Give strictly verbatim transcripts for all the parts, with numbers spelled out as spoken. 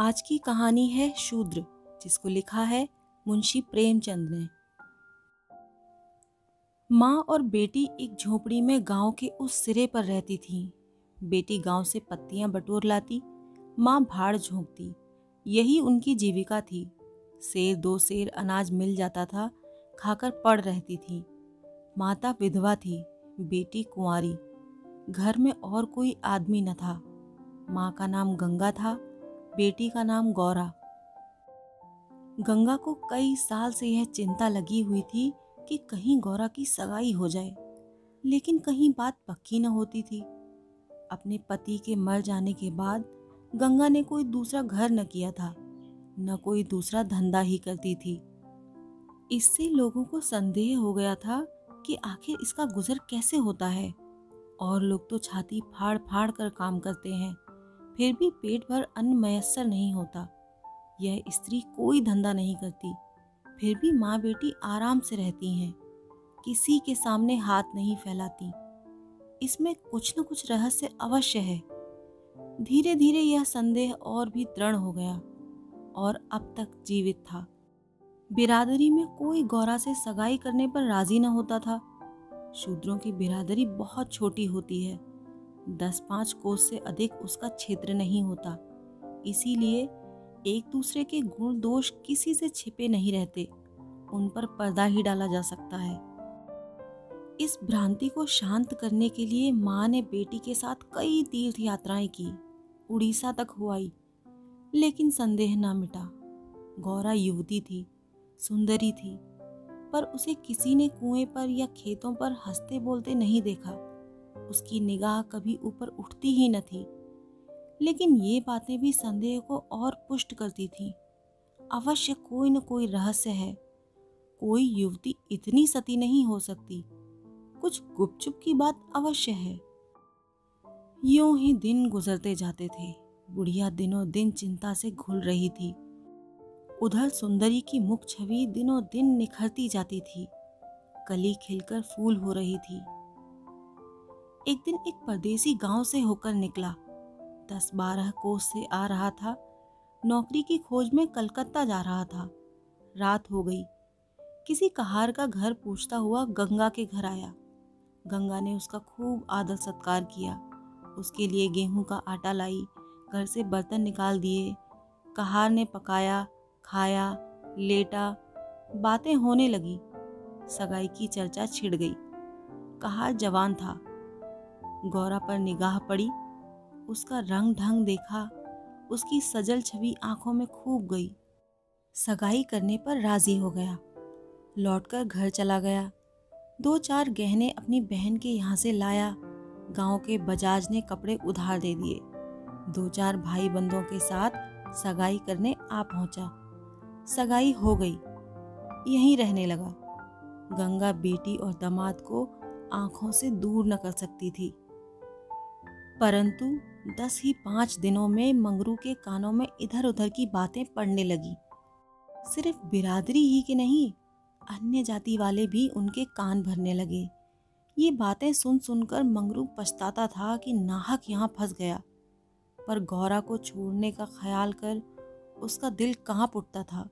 आज की कहानी है शूद्र, जिसको लिखा है मुंशी प्रेमचंद ने। माँ और बेटी एक झोपड़ी में गांव के उस सिरे पर रहती थीं। बेटी गांव से पत्तियां बटोर लाती, माँ भाड़ झोंकती, यही उनकी जीविका थी। सेर दो सेर अनाज मिल जाता था, खाकर पड़ रहती थी। माता विधवा थी, बेटी कुंवारी। घर में और कोई आदमी न था। माँ का नाम गंगा था, बेटी का नाम गौरा। गंगा को कई साल से यह चिंता लगी हुई थी कि कहीं गौरा की सगाई हो जाए, लेकिन कहीं बात पक्की न होती थी। अपने पति के मर जाने के बाद गंगा ने कोई दूसरा घर न किया था, न कोई दूसरा धंधा ही करती थी। इससे लोगों को संदेह हो गया था कि आखिर इसका गुजर कैसे होता है। और लोग तो छाती फाड़ फाड़ कर काम करते हैं, फिर भी पेट भर अन्न मयस्सर नहीं होता। यह स्त्री कोई धंधा नहीं करती, फिर भी माँ बेटी आराम से रहती हैं, किसी के सामने हाथ नहीं फैलाती। इसमें कुछ न कुछ रहस्य अवश्य है। धीरे धीरे यह संदेह और भी दृढ़ हो गया और अब तक जीवित था। बिरादरी में कोई गौरा से सगाई करने पर राजी न होता था। शूद्रों की बिरादरी बहुत छोटी होती है, दस पाँच कोस से अधिक उसका क्षेत्र नहीं होता। इसीलिए एक दूसरे के गुण दोष किसी से छिपे नहीं रहते, उन पर पर्दा ही डाला जा सकता है। इस भ्रांति को शांत करने के लिए माँ ने बेटी के साथ कई तीर्थ यात्राएं की, उड़ीसा तक हुआई, लेकिन संदेह ना मिटा। गौरा युवती थी, सुंदरी थी, पर उसे किसी ने कुएं पर या खेतों पर हंसते बोलते नहीं देखा। उसकी निगाह कभी ऊपर उठती ही न थी। लेकिन ये बातें भी संदेह को और पुष्ट करती थीं। अवश्य कोई न कोई रहस्य है। कोई युवती इतनी सती नहीं हो सकती, कुछ गुपचुप की बात अवश्य है। यूं ही दिन गुजरते जाते थे। बुढ़िया दिनों दिन चिंता से घुल रही थी। उधर सुंदरी की मुख छवि दिनों दिन निखरती जाती थी, कली खिलकर फूल हो रही थी। एक दिन एक परदेसी गांव से होकर निकला, दस बारह कोस से आ रहा था, नौकरी की खोज में कलकत्ता जा रहा था। रात हो गई। किसी कहार का घर पूछता हुआ गंगा के घर आया। गंगा ने उसका खूब आदर सत्कार किया। उसके लिए गेहूं का आटा लाई, घर से बर्तन निकाल दिए। कहार ने पकाया, खाया, लेटा। बातें होने लगी। सगाई की चर्चा छिड़ गई। कहार जवान था। गौरा पर निगाह पड़ी, उसका रंग ढंग देखा, उसकी सजल छवि आंखों में खूब गई। सगाई करने पर राजी हो गया। लौटकर घर चला गया। दो चार गहने अपनी बहन के यहाँ से लाया। गांव के बजाज ने कपड़े उधार दे दिए। दो चार भाई बंधों के साथ सगाई करने आ पहुँचा। सगाई हो गई, यहीं रहने लगा। गंगा बेटी और दामाद को आंखों से दूर न कर सकती थी। परंतु दस ही पाँच दिनों में मंगरू के कानों में इधर उधर की बातें पड़ने लगी। सिर्फ बिरादरी ही के नहीं, अन्य जाति वाले भी उनके कान भरने लगे। ये बातें सुन सुनकर मंगरू पछताता था कि नाहक यहाँ फंस गया। पर गौरा को छोड़ने का ख्याल कर उसका दिल कांप उठता था।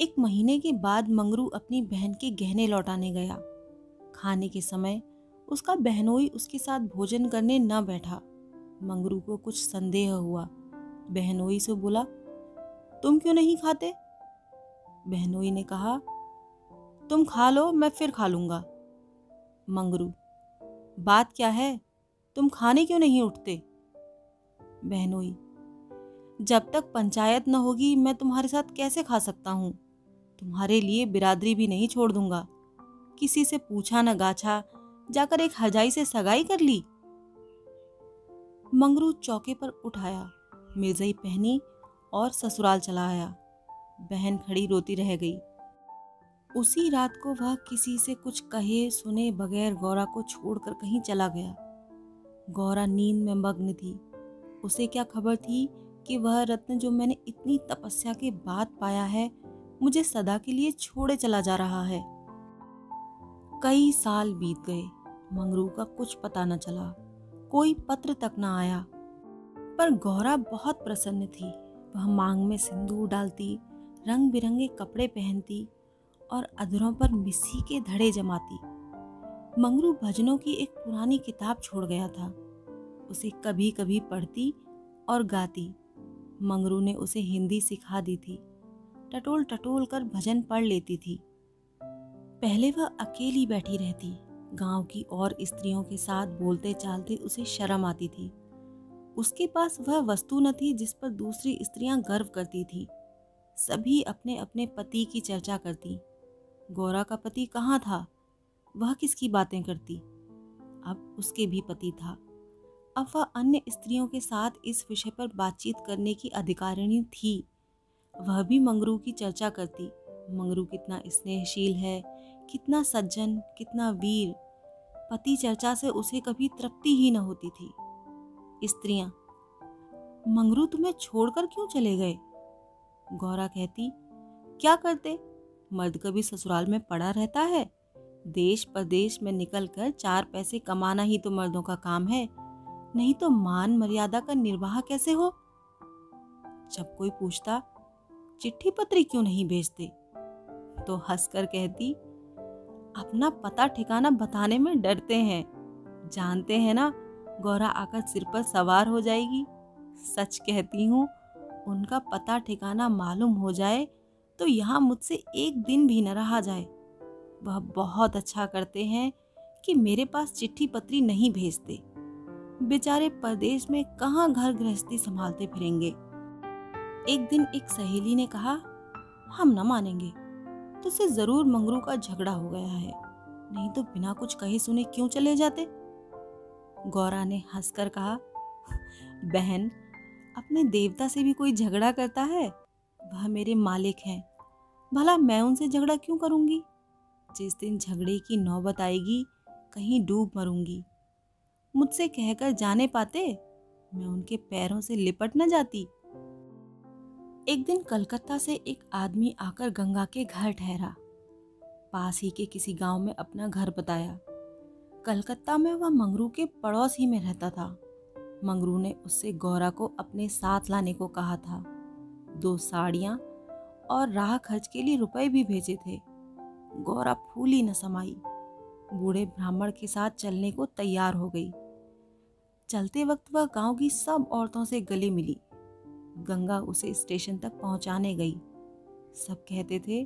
एक महीने के बाद मंगरू अपनी बहन के गहने लौटाने गया। खाने के समय उसका बहनोई उसके साथ भोजन करने न बैठा। मंगरू को कुछ संदेह हुआ। बहनोई से बोला, तुम क्यों नहीं खाते? बहनोई ने कहा, तुम खा लो, मैं फिर खा लूँगा। मंगरू, बात क्या है, तुम खाने क्यों नहीं उठते? बहनोई, जब तक पंचायत न होगी मैं तुम्हारे साथ कैसे खा सकता हूँ? तुम्हारे लिए बिरादरी भी नहीं छोड़ दूंगा। किसी से पूछा न गाछा, जाकर एक हजाई से सगाई कर ली। मंगरू चौके पर उठाया, मिर्जई पहनी और ससुराल चला आया। बहन खड़ी रोती रह गई। उसी रात को वह किसी से कुछ कहे सुने बगैर गौरा को छोड़कर कहीं चला गया। गौरा नींद में मग्न थी। उसे क्या खबर थी कि वह रत्न जो मैंने इतनी तपस्या के बाद पाया है, मुझे सदा के लिए छोड़े चला जा रहा है। कई साल बीत गए, मंगरू का कुछ पता न चला, कोई पत्र तक न आया। पर गौरा बहुत प्रसन्न थी। वह मांग में सिंदूर डालती, रंग बिरंगे कपड़े पहनती और अधरों पर मिस्सी के धड़े जमाती। मंगरू भजनों की एक पुरानी किताब छोड़ गया था, उसे कभी कभी पढ़ती और गाती। मंगरू ने उसे हिंदी सिखा दी थी, टटोल टटोल कर भजन पढ़ लेती थी। पहले वह अकेली बैठी रहती, गांव की और स्त्रियों के साथ बोलते चालते उसे शर्म आती थी। उसके पास वह वस्तु न थी जिस पर दूसरी स्त्रियां गर्व करती थीं। सभी अपने अपने पति की चर्चा करती। गौरा का पति कहाँ था, वह किसकी बातें करती। अब उसके भी पति था। अब वह अन्य स्त्रियों के साथ इस विषय पर बातचीत करने की अधिकारिणी थी। वह भी मंगरू की चर्चा करती। मंगरू कितना स्नेहशील है, कितना सज्जन, कितना वीर। पति चर्चा से उसे कभी तृप्ति ही न होती थी। स्त्रियां, मंगरू तुम्हें छोड़कर क्यों चले गए? गौरा कहती, क्या करते, मर्द कभी ससुराल में पड़ा रहता है। देश प्रदेश में निकलकर चार पैसे कमाना ही तो मर्दों का काम है, नहीं तो मान मर्यादा का निर्वाह कैसे हो। जब कोई पूछता चिट्ठी पत्री क्यों नहीं भेजते, तो हंसकर कहती, अपना पता ठिकाना बताने में डरते हैं। जानते हैं ना, गौरा आकर सिर पर सवार हो जाएगी। सच कहती हूँ, उनका पता ठिकाना मालूम हो जाए तो यहाँ मुझसे एक दिन भी न रहा जाए। वह बहुत अच्छा करते हैं कि मेरे पास चिट्ठी पत्री नहीं भेजते। बेचारे परदेश में कहाँ घर गृहस्थी संभालते फिरेंगे। एक दिन एक सहेली ने कहा, हम न मानेंगे, तुझसे जरूर मंगरू का झगड़ा हो गया है, नहीं तो बिना कुछ कहे सुने क्यों चले जाते। गौरा ने हंसकर कहा, बहन, अपने देवता से भी कोई झगड़ा करता है? वह मेरे मालिक हैं, भला मैं उनसे झगड़ा क्यों करूँगी। जिस दिन झगड़े की नौबत आएगी, कहीं डूब मरूंगी। मुझसे कहकर जाने पाते, मैं उनके पैरों से लिपट न जाती। एक दिन कलकत्ता से एक आदमी आकर गंगा के घर ठहरा। पास ही के किसी गांव में अपना घर बताया। कलकत्ता में वह मंगरू के पड़ोस ही में रहता था। मंगरू ने उससे गौरा को अपने साथ लाने को कहा था। दो साड़ियाँ और राह खर्च के लिए रुपए भी भेजे थे। गौरा फूली न समाई, बूढ़े ब्राह्मण के साथ चलने को तैयार हो गई। चलते वक्त वह गांव की सब औरतों से गले मिली। गंगा उसे स्टेशन तक पहुंचाने गई। सब कहते थे,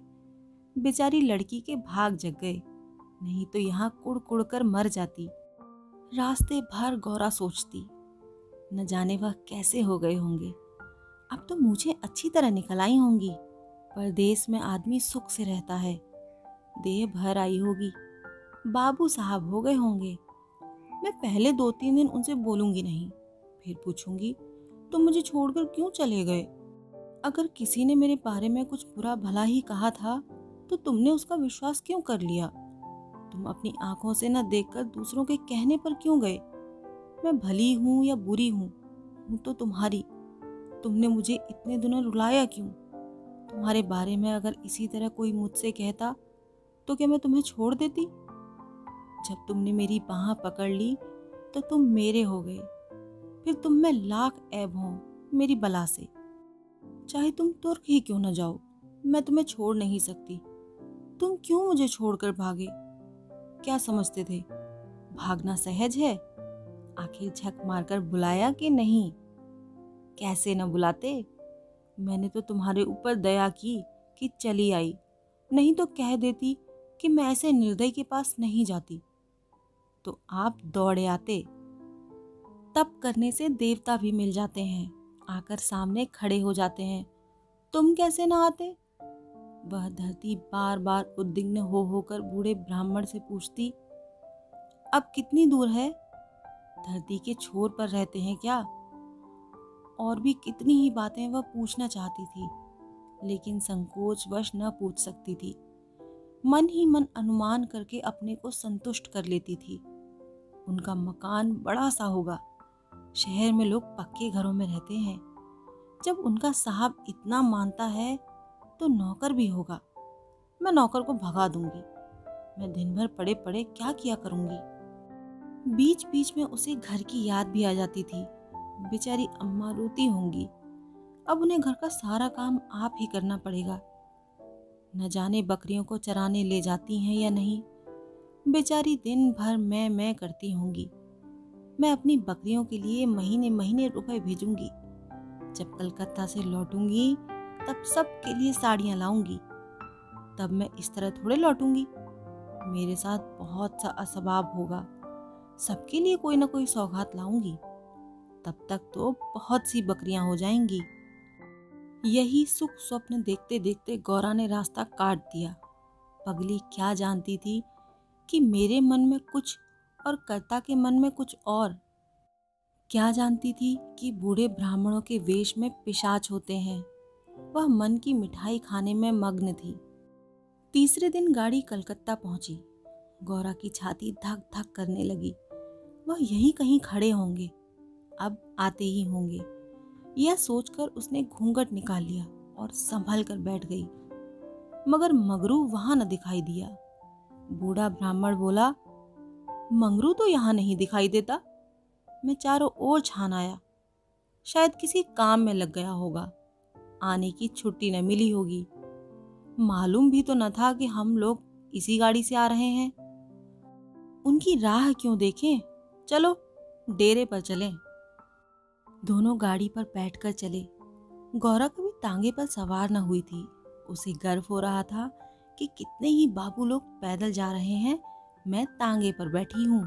बेचारी लड़की के भाग जग गए, नहीं तो यहाँ कुड़ कुड़ कर मर जाती। रास्ते भर गौरा सोचती, न जाने वह कैसे हो गए होंगे। अब तो मुझे अच्छी तरह निकल आई होंगी। परदेश में आदमी सुख से रहता है। देह भर आई होगी, बाबू साहब हो गए होंगे। मैं पहले दो तीन दिन उनसे बोलूँगी नहीं, फिर पूछूंगी तो मुझे छोड़कर क्यों चले गए। अगर किसी ने मेरे बारे में कुछ बुरा भला ही कहा था, तो तुमने उसका विश्वास क्यों कर लिया। तुम अपनी आंखों से न देखकर दूसरों के कहने पर क्यों गए। मैं भली हूँ या बुरी हूँ, हूँ तो तुम्हारी। तुमने मुझे इतने दिनों रुलाया क्यों। तुम्हारे बारे में अगर इसी तरह कोई मुझसे कहता, तो क्या मैं तुम्हें छोड़ देती। जब तुमने मेरी बाह पकड़ ली, तो तुम मेरे हो गए। फिर तुम में लाख ऐब हो मेरी बला से। चाहे तुम तुर्क ही क्यों न जाओ, मैं तुम्हें छोड़ नहीं सकती। तुम क्यों मुझे छोड़कर भागे। क्या समझते थे, भागना सहज है। आखिर झक मारकर बुलाया कि नहीं। कैसे न बुलाते, मैंने तो तुम्हारे ऊपर दया की कि चली आई, नहीं तो कह देती कि मैं ऐसे निर्दयी के पास नहीं जाती। तो आप दौड़े आते। तप करने से देवता भी मिल जाते हैं, आकर सामने खड़े हो जाते हैं। तुम कैसे ना आते। वह धरती बार बार उद्विग्न हो होकर बूढ़े ब्राह्मण से पूछती, अब कितनी दूर है। धरती के छोर पर रहते हैं क्या। और भी कितनी ही बातें वह पूछना चाहती थी, लेकिन संकोचवश न पूछ सकती थी। मन ही मन अनुमान करके अपने को संतुष्ट कर लेती थी। उनका मकान बड़ा सा होगा, शहर में लोग पक्के घरों में रहते हैं। जब उनका साहब इतना मानता है, तो नौकर भी होगा। मैं नौकर को भगा दूंगी। मैं दिन भर पड़े पड़े क्या किया करूंगी। बीच बीच में उसे घर की याद भी आ जाती थी। बेचारी अम्मा रोती होंगी। अब उन्हें घर का सारा काम आप ही करना पड़ेगा। न जाने बकरियों को चराने ले जाती हैं या नहीं, बेचारी दिन भर मैं मैं करती होंगी। मैं अपनी बकरियों के लिए महीने महीने रुपए भेजूंगी। जब कलकत्ता से लौटूंगी तब सबके लिए साड़ियाँ लाऊंगी। तब मैं इस तरह थोड़े लौटूंगी। मेरे साथ बहुत सा असबाब होगा। सबके लिए कोई ना कोई सौगात लाऊंगी। तब तक तो बहुत सी बकरियां हो जाएंगी। यही सुख स्वप्न देखते देखते गौरा ने रास्ता काट दिया। पगली क्या जानती थी कि मेरे मन में कुछ और कर्ता के मन में कुछ और। क्या जानती थी कि बूढ़े ब्राह्मणों के वेश में पिशाच होते हैं। वह मन की मिठाई खाने में मग्न थी। तीसरे दिन गाड़ी कलकत्ता पहुंची। गौरा की छाती धक धक करने लगी। वह यहीं कहीं खड़े होंगे, अब आते ही होंगे, यह सोचकर उसने घूंघट निकाल लिया और संभल कर बैठ गई। मगर मगरू वहां न दिखाई दिया। बूढ़ा ब्राह्मण बोला, मंगरू तो यहाँ नहीं दिखाई देता। मैं चारों ओर छान आया, शायद किसी काम में लग गया होगा। आने की छुट्टी न मिली होगी। मालूम भी तो न था कि हम लोग इसी गाड़ी से आ रहे हैं। उनकी राह क्यों देखें, चलो डेरे पर चलें। दोनों गाड़ी पर बैठकर चले। गौरा कभी तांगे पर सवार न हुई थी। उसे गर्व हो रहा था कि कितने ही बाबू लोग पैदल जा रहे हैं, मैं तांगे पर बैठी हूँ।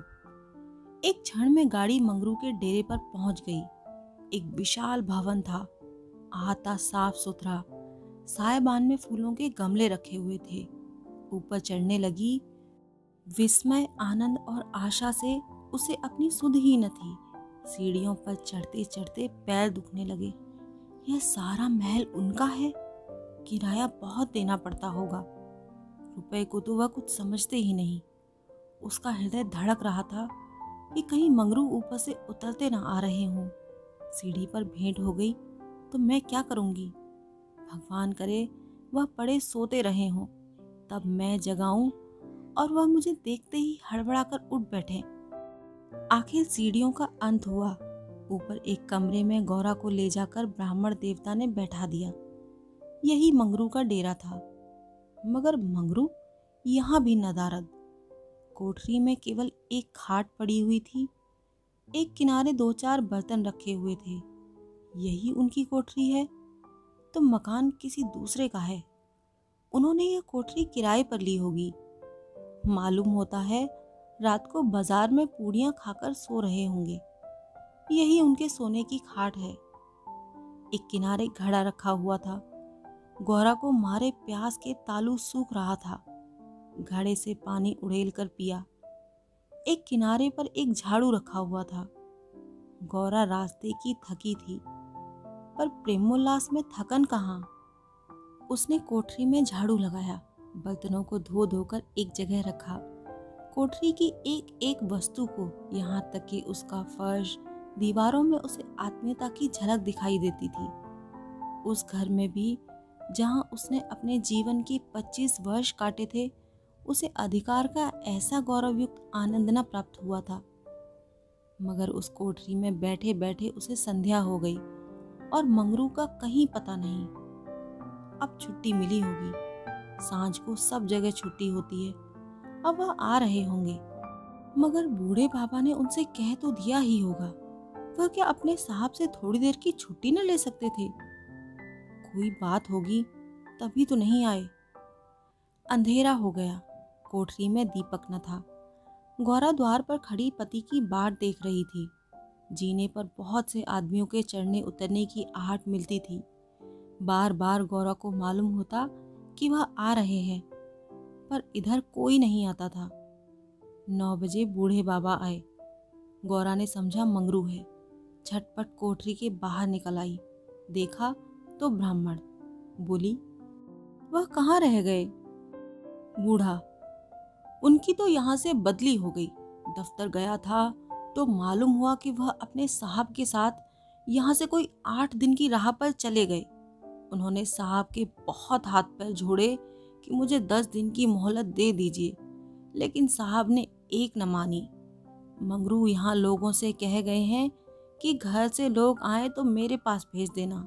एक क्षण में गाड़ी मंगरू के डेरे पर पहुँच गई। एक विशाल भवन था, आता साफ सुथरा। सायबान में फूलों के गमले रखे हुए थे। ऊपर चढ़ने लगी। विस्मय, आनंद और आशा से उसे अपनी सुध ही न थी। सीढ़ियों पर चढ़ते चढ़ते पैर दुखने लगे। यह सारा महल उनका है। किराया बहुत देना पड़ता होगा। रुपए को तो वह कुछ समझते ही नहीं। उसका हृदय धड़क रहा था कि कहीं मंगरू ऊपर से उतरते न आ रहे हों। सीढ़ी पर भेंट हो गई तो मैं क्या करूँगी। भगवान करे वह पड़े सोते रहे हों, तब मैं जगाऊं और वह मुझे देखते ही हड़बड़ाकर उठ बैठे। आखिर सीढ़ियों का अंत हुआ। ऊपर एक कमरे में गौरा को ले जाकर ब्राह्मण देवता ने बैठा दिया। यही मंगरू का डेरा था। मगर मंगरू यहाँ भी नदारद। कोठरी में केवल एक खाट पड़ी हुई थी। एक किनारे दो चार बर्तन रखे हुए थे। यही उनकी कोठरी है तो मकान किसी दूसरे का है। उन्होंने यह कोठरी किराए पर ली होगी। मालूम होता है रात को बाजार में पूड़ियाँ खाकर सो रहे होंगे। यही उनके सोने की खाट है। एक किनारे घड़ा रखा हुआ था। गौरा को मारे प्यास के तालू सूख रहा था। घड़े से पानी उड़ेल कर पिया। एक किनारे पर एक झाड़ू रखा हुआ था। गौरा रास्ते की थकी थी, पर प्रेमोल्लास में थकन कहाँ। उसने कोठरी में झाड़ू लगाया। बर्तनों को धो धोकर एक जगह रखा। कोठरी की एक एक वस्तु को, यहाँ तक कि उसका फर्श, दीवारों में उसे आत्मीयता की झलक दिखाई देती थी। उस घर में भी जहाँ उसने अपने जीवन के पच्चीस वर्ष काटे थे, उसे अधिकार का ऐसा गौरवयुक्त आनंद न प्राप्त हुआ था। मगर उस कोठरी में बैठे बैठे उसे संध्या हो गई और मंगरू का कहीं पता नहीं। अब छुट्टी मिली होगी। सांझ को सब जगह छुट्टी होती है। अब वह आ रहे होंगे। मगर बूढ़े बाबा ने उनसे कह तो दिया ही होगा। वह क्या अपने साहब से थोड़ी देर की छुट्टी न ले सकते थे? कोई बात होगी, तभी तो नहीं आए। अंधेरा हो गया। कोठरी में दीपक न था। गौरा द्वार पर खड़ी पति की बाट देख रही थी। जीने पर बहुत से आदमियों के चढ़ने उतरने की आहट मिलती थी। बार बार गौरा को मालूम होता कि वह आ रहे हैं, पर इधर कोई नहीं आता था। नौ बजे बूढ़े बाबा आए। गौरा ने समझा मंगरू है। झटपट कोठरी के बाहर निकल आई। देखा तो ब्राह्मण। बोली, वह कहाँ रह गए? बूढ़ा, उनकी तो यहाँ से बदली हो गई। दफ्तर गया था तो मालूम हुआ कि वह अपने साहब के साथ यहाँ से कोई आठ दिन की राह पर चले गए। उन्होंने साहब के बहुत हाथ पैर जोड़े कि मुझे दस दिन की मोहलत दे दीजिए, लेकिन साहब ने एक न मानी। मंगरू यहाँ लोगों से कह गए हैं कि घर से लोग आए तो मेरे पास भेज देना।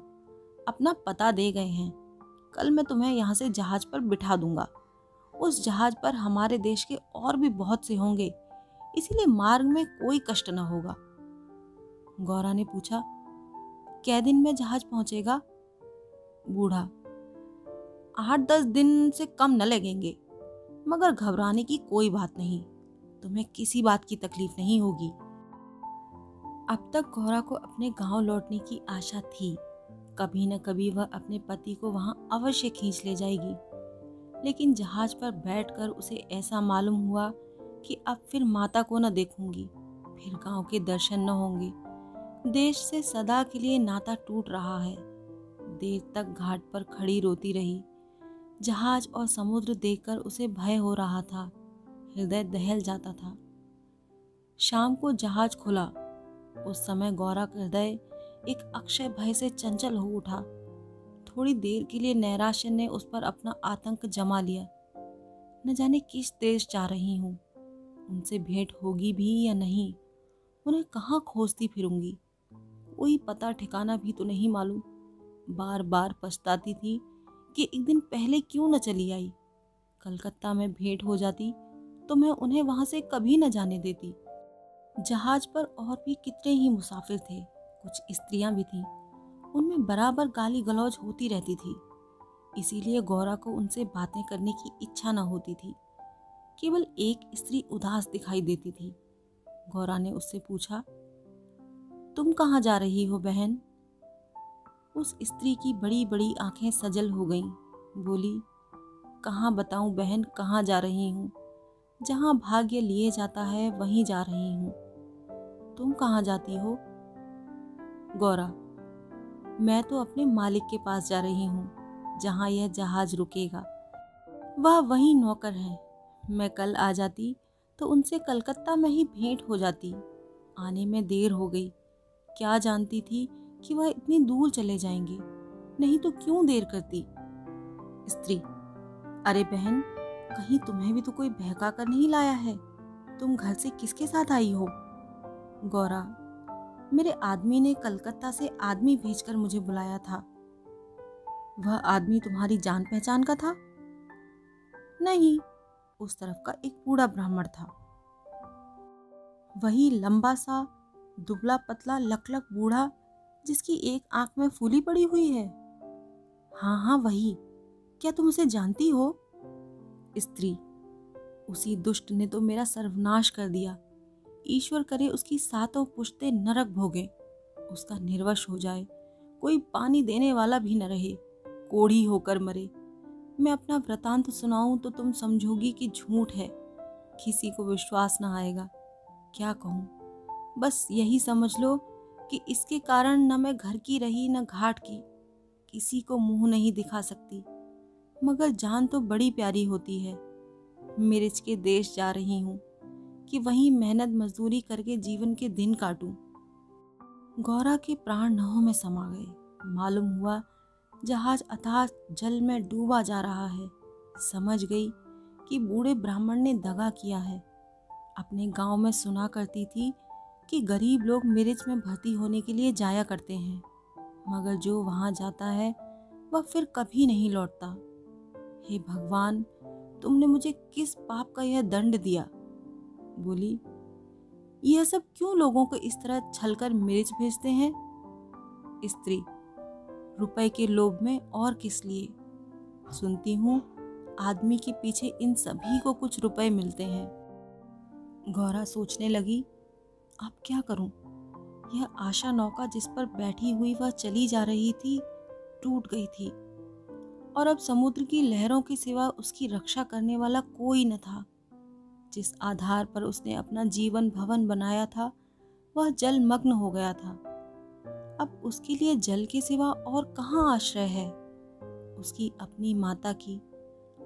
अपना पता दे गए हैं। कल मैं तुम्हें यहाँ से जहाज पर बिठा दूंगा। उस जहाज पर हमारे देश के और भी बहुत से होंगे, इसीलिए मार्ग में कोई कष्ट न होगा। गौरा ने पूछा, कै दिन में जहाज पहुंचेगा? बूढ़ा, आठ दस दिन से कम न लगेंगे, मगर घबराने की कोई बात नहीं, तुम्हें किसी बात की तकलीफ नहीं होगी। अब तक गौरा को अपने गांव लौटने की आशा थी। कभी न कभी वह अपने पति को वहां अवश्य खींच ले जाएगी, लेकिन जहाज पर बैठकर उसे ऐसा मालूम हुआ कि अब फिर माता को न देखूंगी, फिर गांव के दर्शन न होंगे। देश से सदा के लिए नाता टूट रहा है। देर तक घाट पर खड़ी रोती रही। जहाज और समुद्र देखकर उसे भय हो रहा था, हृदय दहल जाता था। शाम को जहाज खुला। उस समय गौरा का हृदय एक अक्षय भय से चंचल हो उठा। थोड़ी देर के लिए नैराश्य ने उस पर अपना आतंक जमा लिया। न जाने किस देश जा रही हूँ, उनसे भेंट होगी भी या नहीं, उन्हें कहाँ खोजती फिरूंगी, कोई पता ठिकाना भी तो नहीं मालूम। बार बार पछताती थी कि एक दिन पहले क्यों न चली आई। कलकत्ता में भेंट हो जाती तो मैं उन्हें वहाँ से कभी न जाने देती। जहाज पर और भी कितने ही मुसाफिर थे, कुछ स्त्रियाँ भी थीं, उनमें बराबर गाली गलौज होती रहती थी, इसीलिए गौरा को उनसे बातें करने की इच्छा न होती थी। केवल एक स्त्री उदास दिखाई देती थी। गौरा ने उससे पूछा, तुम कहाँ जा रही हो बहन? उस स्त्री की बड़ी बड़ी आंखें सजल हो गईं। बोली, कहाँ बताऊं बहन, कहाँ जा रही हूँ, जहाँ भाग्य लिए जाता है वहीं जा रही हूँ। तुम कहाँ जाती हो? गौरा, मैं तो अपने मालिक के पास जा रही हूँ, जहाँ यह जहाज रुकेगा वह वहीं नौकर है। मैं कल आ जाती तो उनसे कलकत्ता में ही भेंट हो जाती। आने में देर हो गई। क्या जानती थी कि वह इतनी दूर चले जाएंगे, नहीं तो क्यों देर करती। स्त्री, अरे बहन, कहीं तुम्हें भी तो कोई बहका कर नहीं लाया है? तुम घर से किसके साथ आई हो? गौरा, मेरे आदमी ने कलकत्ता से आदमी भेजकर मुझे बुलाया था। वह आदमी तुम्हारी जान पहचान का था? नहीं, उस तरफ का एक बूढ़ा ब्राह्मण था। वही लंबा सा दुबला पतला लकलक बूढ़ा जिसकी एक आंख में फूली पड़ी हुई है? हाँ हाँ वही। क्या तुम उसे जानती हो? स्त्री, उसी दुष्ट ने तो मेरा सर्वनाश कर दिया। ईश्वर करे उसकी सातों पुश्ते नरक भोगे, उसका निर्वश हो जाए, कोई पानी देने वाला भी न रहे, कोढ़ी होकर मरे। मैं अपना वृतांत सुनाऊं तो तुम समझोगी कि झूठ है, किसी को विश्वास न आएगा। क्या कहूँ, बस यही समझ लो कि इसके कारण न मैं घर की रही न घाट की, किसी को मुंह नहीं दिखा सकती, मगर जान तो बड़ी प्यारी होती है। मिर्च के देश जा रही हूँ कि वहीं मेहनत मजदूरी करके जीवन के दिन काटूं। गौरा के प्राण नहों में समा गए। मालूम हुआ जहाज अथाह जल में डूबा जा रहा है। समझ गई कि बूढ़े ब्राह्मण ने दगा किया है। अपने गांव में सुना करती थी कि गरीब लोग मिर्च में भर्ती होने के लिए जाया करते हैं, मगर जो वहाँ जाता है वह फिर कभी नहीं लौटता। हे भगवान, तुमने मुझे किस पाप का यह दंड दिया? बोली, यह सब क्यों लोगों को इस तरह छलकर मिर्च भेजते हैं? स्त्री, रुपए के लोभ में और किस लिए। सुनती हूँ आदमी के पीछे इन सभी को कुछ रुपए मिलते हैं। गौरा सोचने लगी, अब क्या करूँ? यह आशा नौका जिस पर बैठी हुई वह चली जा रही थी, टूट गई थी, और अब समुद्र की लहरों के सिवा उसकी रक्षा करने वाला कोई न था। जिस आधार पर उसने अपना जीवन भवन बनाया था वह जलमग्न हो गया था। अब उसके लिए जल के सिवा और कहाँ आश्रय है? उसकी अपनी माता की,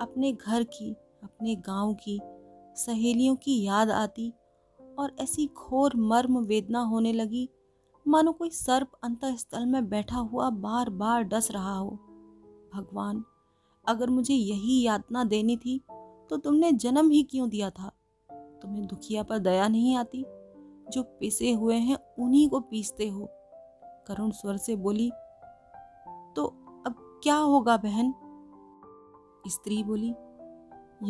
अपने घर की, अपने गांव की, सहेलियों की याद आती और ऐसी घोर मर्म वेदना होने लगी मानो कोई सर्प अंतःस्थल में बैठा हुआ बार बार डस रहा हो। भगवान, अगर मुझे यही यातना देनी थी तो तुमने जन्म ही क्यों दिया था? तुम्हें दुखिया पर दया नहीं आती? जो पिसे हुए हैं उन्हीं को पीसते हो। करुण स्वर से बोली, तो क्या होगा बहन? स्त्री बोली,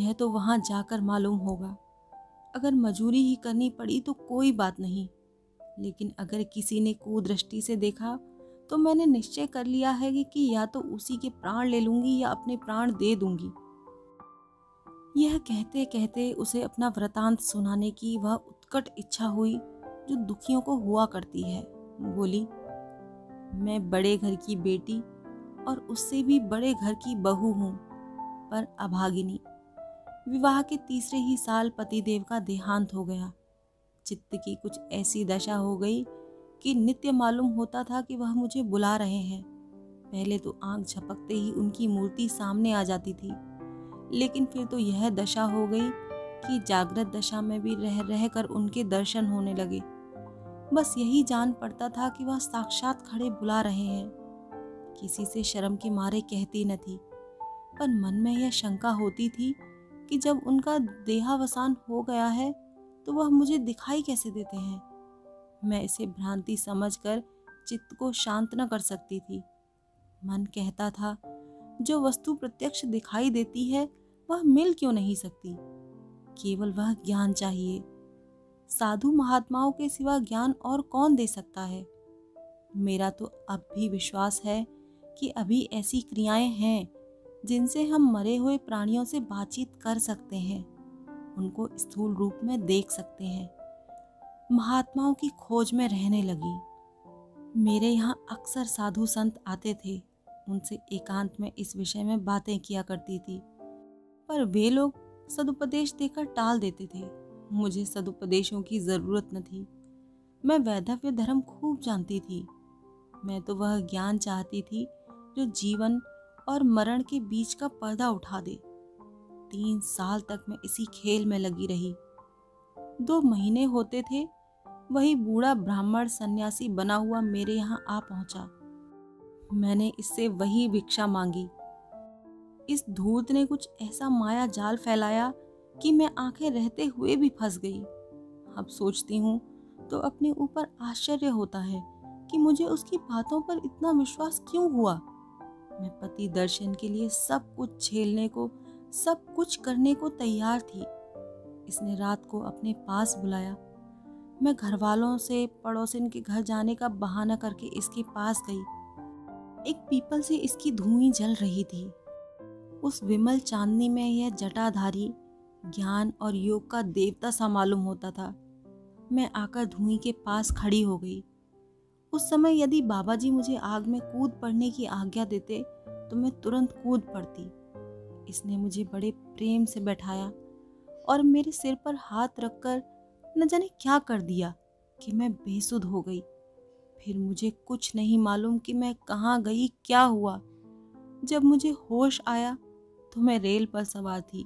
यह तो वहां जाकर मालूम होगा। अगर मजूरी ही करनी पड़ी तो कोई बात नहीं, लेकिन अगर किसी ने कुदृष्टि से देखा तो मैंने निश्चय कर लिया है कि या तो उसी के प्राण ले लूंगी या अपने प्राण दे दूंगी। यह कहते कहते उसे अपना वृतांत सुनाने की वह उत्कट इच्छा हुई जो दुखियों को हुआ करती है। बोली, मैं बड़े घर की बेटी और उससे भी बड़े घर की बहू हूँ, पर अभागिनी। विवाह के तीसरे ही साल पतिदेव का देहांत हो गया। चित्त की कुछ ऐसी दशा हो गई कि नित्य मालूम होता था कि वह मुझे बुला रहे हैं। पहले तो आंख झपकते ही उनकी मूर्ति सामने आ जाती थी, लेकिन फिर तो यह दशा हो गई कि जागृत दशा में भी रह रह कर उनके दर्शन होने लगे। बस यही जान पड़ता था कि वह साक्षात खड़े बुला रहे हैं। किसी से शर्म के मारे कहती न थी, पर मन में यह शंका होती थी कि जब उनका देहावसान हो गया है तो वह मुझे दिखाई कैसे देते हैं। मैं इसे भ्रांति समझकर चित्त को शांत न कर सकती थी। मन कहता था, जो वस्तु प्रत्यक्ष दिखाई देती है वह मिल क्यों नहीं सकती? केवल वह ज्ञान चाहिए। साधु महात्माओं के सिवा ज्ञान और कौन दे सकता है? मेरा तो अब भी विश्वास है कि अभी ऐसी क्रियाएं हैं जिनसे हम मरे हुए प्राणियों से बातचीत कर सकते हैं, उनको स्थूल रूप में देख सकते हैं। महात्माओं की खोज में रहने लगी। मेरे यहाँ अक्सर साधु संत आते थे, उनसे एकांत में इस विषय में बातें किया करती थी, पर वे लोग सदुपदेश देकर टाल देते थे। मुझे सदुपदेशों की जरूरत न थी। मैं वैधव्य धर्म खूब जानती थी। मैं तो वह ज्ञान चाहती थी जो जीवन और मरण के बीच का पर्दा उठा दे। तीन साल तक मैं इसी खेल में लगी रही। दो महीने होते थे, वही बूढ़ा ब्राह्मण सन्यासी बना हुआ मेरे यहाँ आ पहुंचा। मैंने इससे वही भिक्षा मांगी। इस धूर्त ने कुछ ऐसा माया जाल फैलाया कि मैं आंखें रहते हुए भी फंस गई। अब सोचती हूँ तो अपने ऊपर आश्चर्य होता है कि मुझे उसकी बातों पर इतना विश्वास क्यों हुआ। मैं पति दर्शन के लिए सब कुछ झेलने को, सब कुछ करने को तैयार थी। इसने रात को अपने पास बुलाया। मैं घर वालों से पड़ोसिन के घर जाने का बहाना करके इसके पास गई। एक पीपल से इसकी धुआं जल रही थी। उस विमल चांदनी में यह जटाधारी ज्ञान और योग का देवता सा मालूम होता था। मैं आकर धुआं के पास खड़ी हो गई। उस समय यदि बाबा जी मुझे आग में कूद पड़ने की आज्ञा देते तो मैं तुरंत कूद पड़ती। इसने मुझे बड़े प्रेम से बैठाया और मेरे सिर पर हाथ रखकर न जाने क्या कर दिया कि मैं बेसुध हो गई। फिर मुझे कुछ नहीं मालूम कि मैं कहाँ गई, क्या हुआ। जब मुझे होश आया तो मैं रेल पर सवार थी।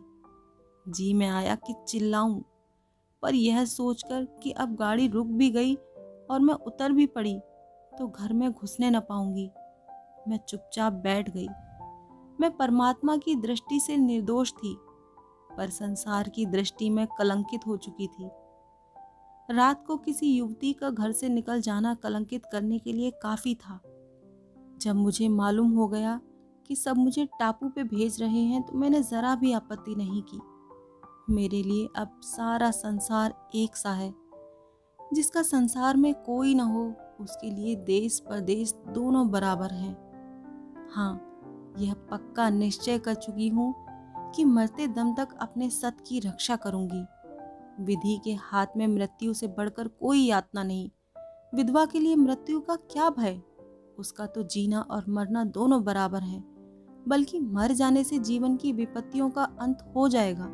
जी में आया कि चिल्लाऊं, पर यह सोचकर कि अब गाड़ी रुक भी गई और मैं उतर भी पड़ी तो घर में घुसने न पाऊंगी, मैं चुपचाप बैठ गई। मैं परमात्मा की दृष्टि से निर्दोष थी, पर संसार की दृष्टि में कलंकित हो चुकी थी। रात को किसी युवती का घर से निकल जाना कलंकित करने के लिए काफी था। जब मुझे मालूम हो गया कि सब मुझे टापू पे भेज रहे हैं तो मैंने जरा भी आपत्ति नहीं की। मेरे लिए अब सारा संसार एक सा है। जिसका संसार में कोई न हो उसके लिए देश परदेश दोनों बराबर हैं। हाँ, यह पक्का निश्चय कर चुकी हूँ कि मरते दम तक अपने सत की रक्षा करूँगी। विधि के हाथ में मृत्यु से बढ़कर कोई यातना नहीं। विधवा के लिए मृत्यु का क्या भय? उसका तो जीना और मरना दोनों बराबर है, बल्कि मर जाने से जीवन की विपत्तियों का अंत हो जाएगा।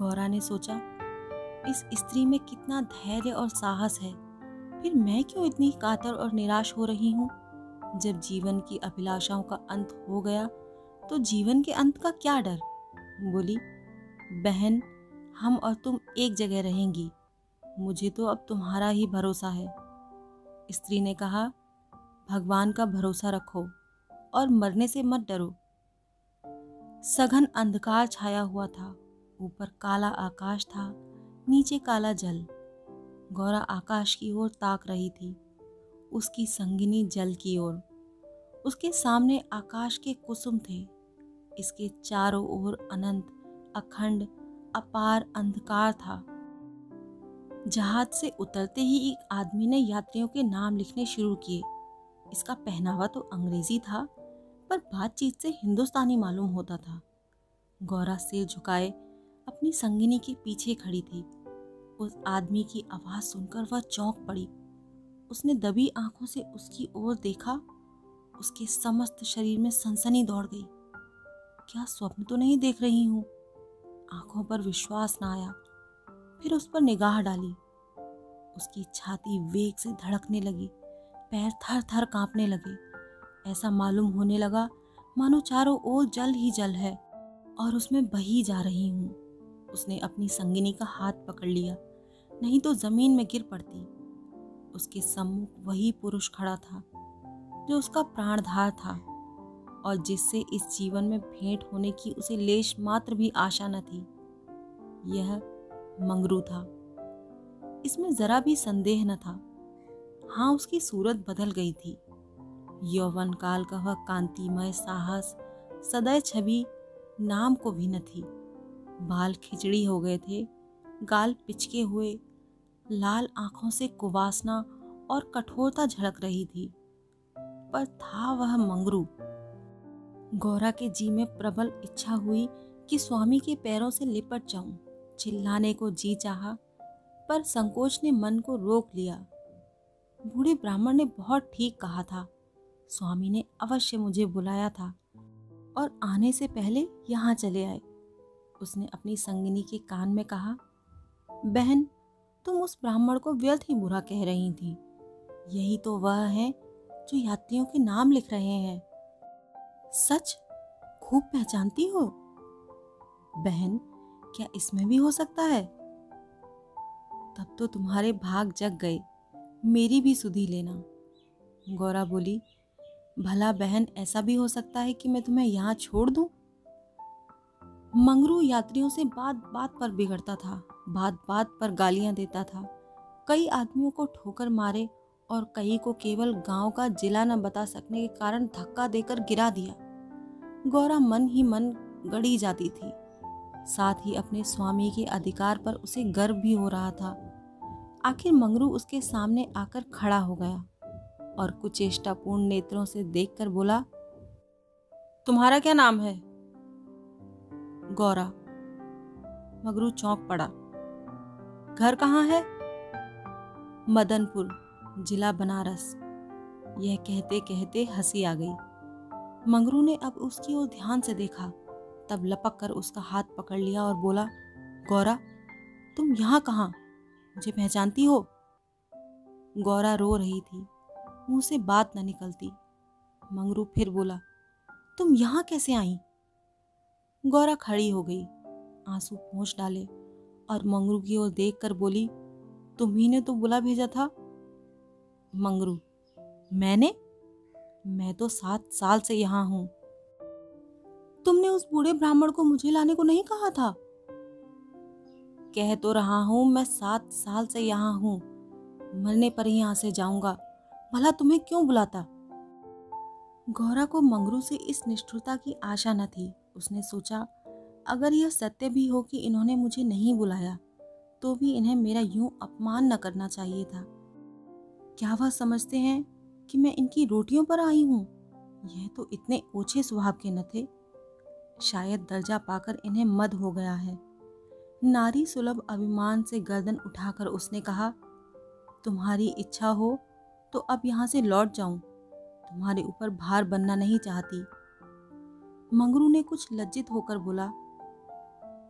गौरा ने सोचा, इस स्त्री में कितना धैर्य और साहस है, फिर मैं क्यों इतनी कातर और निराश हो रही हूँ? जब जीवन की अभिलाषाओं का अंत हो गया तो जीवन के अंत का क्या डर? बोली, बहन, हम और तुम एक जगह रहेंगी। मुझे तो अब तुम्हारा ही भरोसा है। स्त्री ने कहा, भगवान का भरोसा रखो और मरने से मत डरो। सघन अंधकार छाया हुआ था। ऊपर काला आकाश था, नीचे काला जल। गौरा आकाश की ओर ताक रही थी, उसकी संगिनी जल की ओर। उसके सामने आकाश के कुसुम थे, इसके चारों ओर अनंत अखंड अपार अंधकार था। जहाज से उतरते ही एक आदमी ने यात्रियों के नाम लिखने शुरू किए। इसका पहनावा तो अंग्रेजी था, पर बातचीत से हिंदुस्तानी मालूम होता था। गौरा सिर झुकाए अपनी संगिनी के पीछे खड़ी थी। उस आदमी की आवाज़ सुनकर वह चौंक पड़ी। उसने दबी आंखों से उसकी ओर देखा। उसके समस्त शरीर में सनसनी दौड़ गई। क्या स्वप्न तो नहीं देख रही हूँ? आंखों पर विश्वास न आया। फिर उस पर निगाह डाली। उसकी छाती वेग से धड़कने लगी, पैर थर थर कांपने लगे। ऐसा मालूम होने लगा मानो चारों ओर जल ही जल है और उसमें बही जा रही हूँ। उसने अपनी संगिनी का हाथ पकड़ लिया, नहीं तो जमीन में गिर पड़ती। उसके सम्मुख वही पुरुष खड़ा था जो उसका प्राणधार था और जिससे इस जीवन में भेंट होने की उसे लेश मात्र भी आशा न थी। यह मंगरू था, इसमें जरा भी संदेह न था। हाँ, उसकी सूरत बदल गई थी। यौवन काल का वह कांतिमय साहस, सदैव छवि नाम को भी न थी। बाल खिचड़ी हो गए थे, गाल पिचके हुए, लाल आंखों से कुवासना और कठोरता झलक रही थी। पर था वह मंगरू। गौरा के जी में प्रबल इच्छा हुई कि स्वामी के पैरों से लिपट जाऊं। चिल्लाने को जी चाहा, पर संकोच ने मन को रोक लिया। बूढ़े ब्राह्मण ने बहुत ठीक कहा था। स्वामी ने अवश्य मुझे बुलाया था और आने से पहले यहाँ चले आए। उसने अपनी संगिनी के कान में कहा, बहन, तुम उस ब्राह्मण को व्यर्थ ही बुरा कह रही थी। यही तो वह है जो यात्रियों के नाम लिख रहे हैं। सच? खूब पहचानती हो? बहन, क्या इसमें भी हो सकता है? तब तो तुम्हारे भाग जग गए। मेरी भी सुधि लेना। गौरा बोली, भला बहन, ऐसा भी हो सकता है कि मैं तुम्हें यहाँ छोड़ दूँ? मंगरू यात्रियों से बात बात पर बिगड़ता था, बात बात पर गालियाँ देता था। कई आदमियों को ठोकर मारे और कई को केवल गांव का जिला न बता सकने के कारण धक्का देकर गिरा दिया। गौरा मन ही मन गड़ी जाती थी। साथ ही अपने स्वामी के अधिकार पर उसे गर्व भी हो रहा था। आखिर मंगरू उसके सामने आकर खड़ा हो गया और कुचेष्टापूर्ण नेत्रों से देखकर बोला, तुम्हारा क्या नाम है? गौरा। मंगरू चौंक पड़ा। घर कहाँ है? मदनपुर, जिला बनारस। यह कहते कहते हंसी आ गई। मंगरू ने अब उसकी ओर ध्यान से देखा, तब लपक कर उसका हाथ पकड़ लिया और बोला, गौरा, तुम यहाँ कहाँ? मुझे पहचानती हो? गौरा रो रही थी, मुंह से बात न निकलती। मंगरू फिर बोला, तुम यहाँ कैसे आई? गौरा खड़ी हो गई, आंसू पोंछ डाले और मंगरू की ओर देखकर बोली, तुम्ही ने तो बुला भेजा था। मंगरू, मैंने? मैं तो सात साल से यहाँ हूँ। तुमने उस बूढ़े ब्राह्मण को मुझे लाने को नहीं कहा था? कह तो रहा हूँ, मैं सात साल से यहाँ हूँ। मरने पर ही यहाँ से जाऊँगा। भला तुम्हें क्यों बुलाता? गौरा को मंगरू से इस निष्ठुरता की आशा न थी। उसने सोचा, अगर यह सत्य भी हो कि इन्होंने मुझे नहीं बुलाया, तो भी इन्हें मेरा यूं अपमान न करना चाहिए था। क्या वह समझते हैं कि मैं इनकी रोटियों पर आई हूँ? यह तो इतने ओछे स्वभाव के न थे। शायद दर्जा पाकर इन्हें मद हो गया है। नारी सुलभ अभिमान से गर्दन उठाकर उसने कहा, तुम्हारी इच्छा हो तो अब यहाँ से लौट जाऊं। तुम्हारे ऊपर भार बनना नहीं चाहती। मंगरू ने कुछ लज्जित होकर बोला,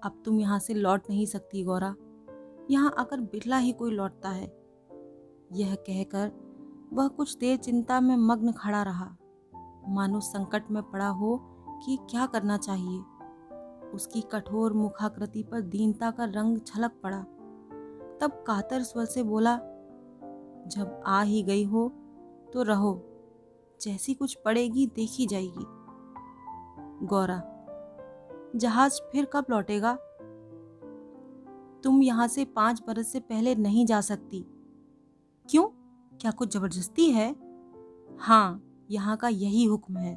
अब तुम यहाँ से लौट नहीं सकती गौरा। यहाँ आकर बिरला ही कोई लौटता है। यह कहकर वह कुछ देर चिंता में मग्न खड़ा रहा, मानो संकट में पड़ा हो कि क्या करना चाहिए। उसकी कठोर मुखाकृति पर दीनता का रंग छलक पड़ा। तब कातर स्वर से बोला, जब आ ही गई हो तो रहो, जैसी कुछ पड़ेगी देखी जाएगी। गौरा, जहाज फिर कब लौटेगा? तुम यहाँ से पांच बरस से पहले नहीं जा सकती। क्यों? क्या कुछ जबरदस्ती है? हाँ, यहाँ का यही हुक्म है,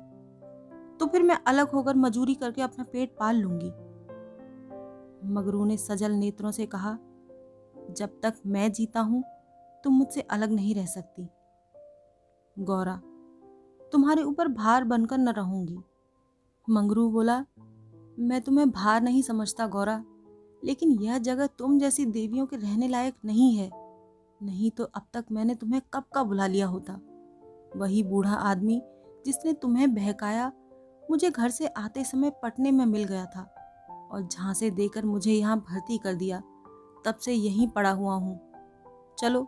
तो फिर मैं अलग होकर मजूरी करके अपना पेट पाल लूंगी। मगरू ने सजल नेत्रों से कहा, जब तक मैं जीता हूं तुम मुझसे अलग नहीं रह सकती। गौरा, तुम्हारे ऊपर भार बनकर न रहूंगी। मंगरू बोला, मैं तुम्हें भार नहीं समझता गौरा, लेकिन यह जगह तुम जैसी देवियों के रहने लायक नहीं है, नहीं तो अब तक मैंने तुम्हें कब का बुला लिया होता। वही बूढ़ा आदमी जिसने तुम्हें बहकाया मुझे घर से आते समय पटने में मिल गया था और झांसे देकर मुझे यहाँ भर्ती कर दिया, तब से यहीं पड़ा हुआ हूँ। चलो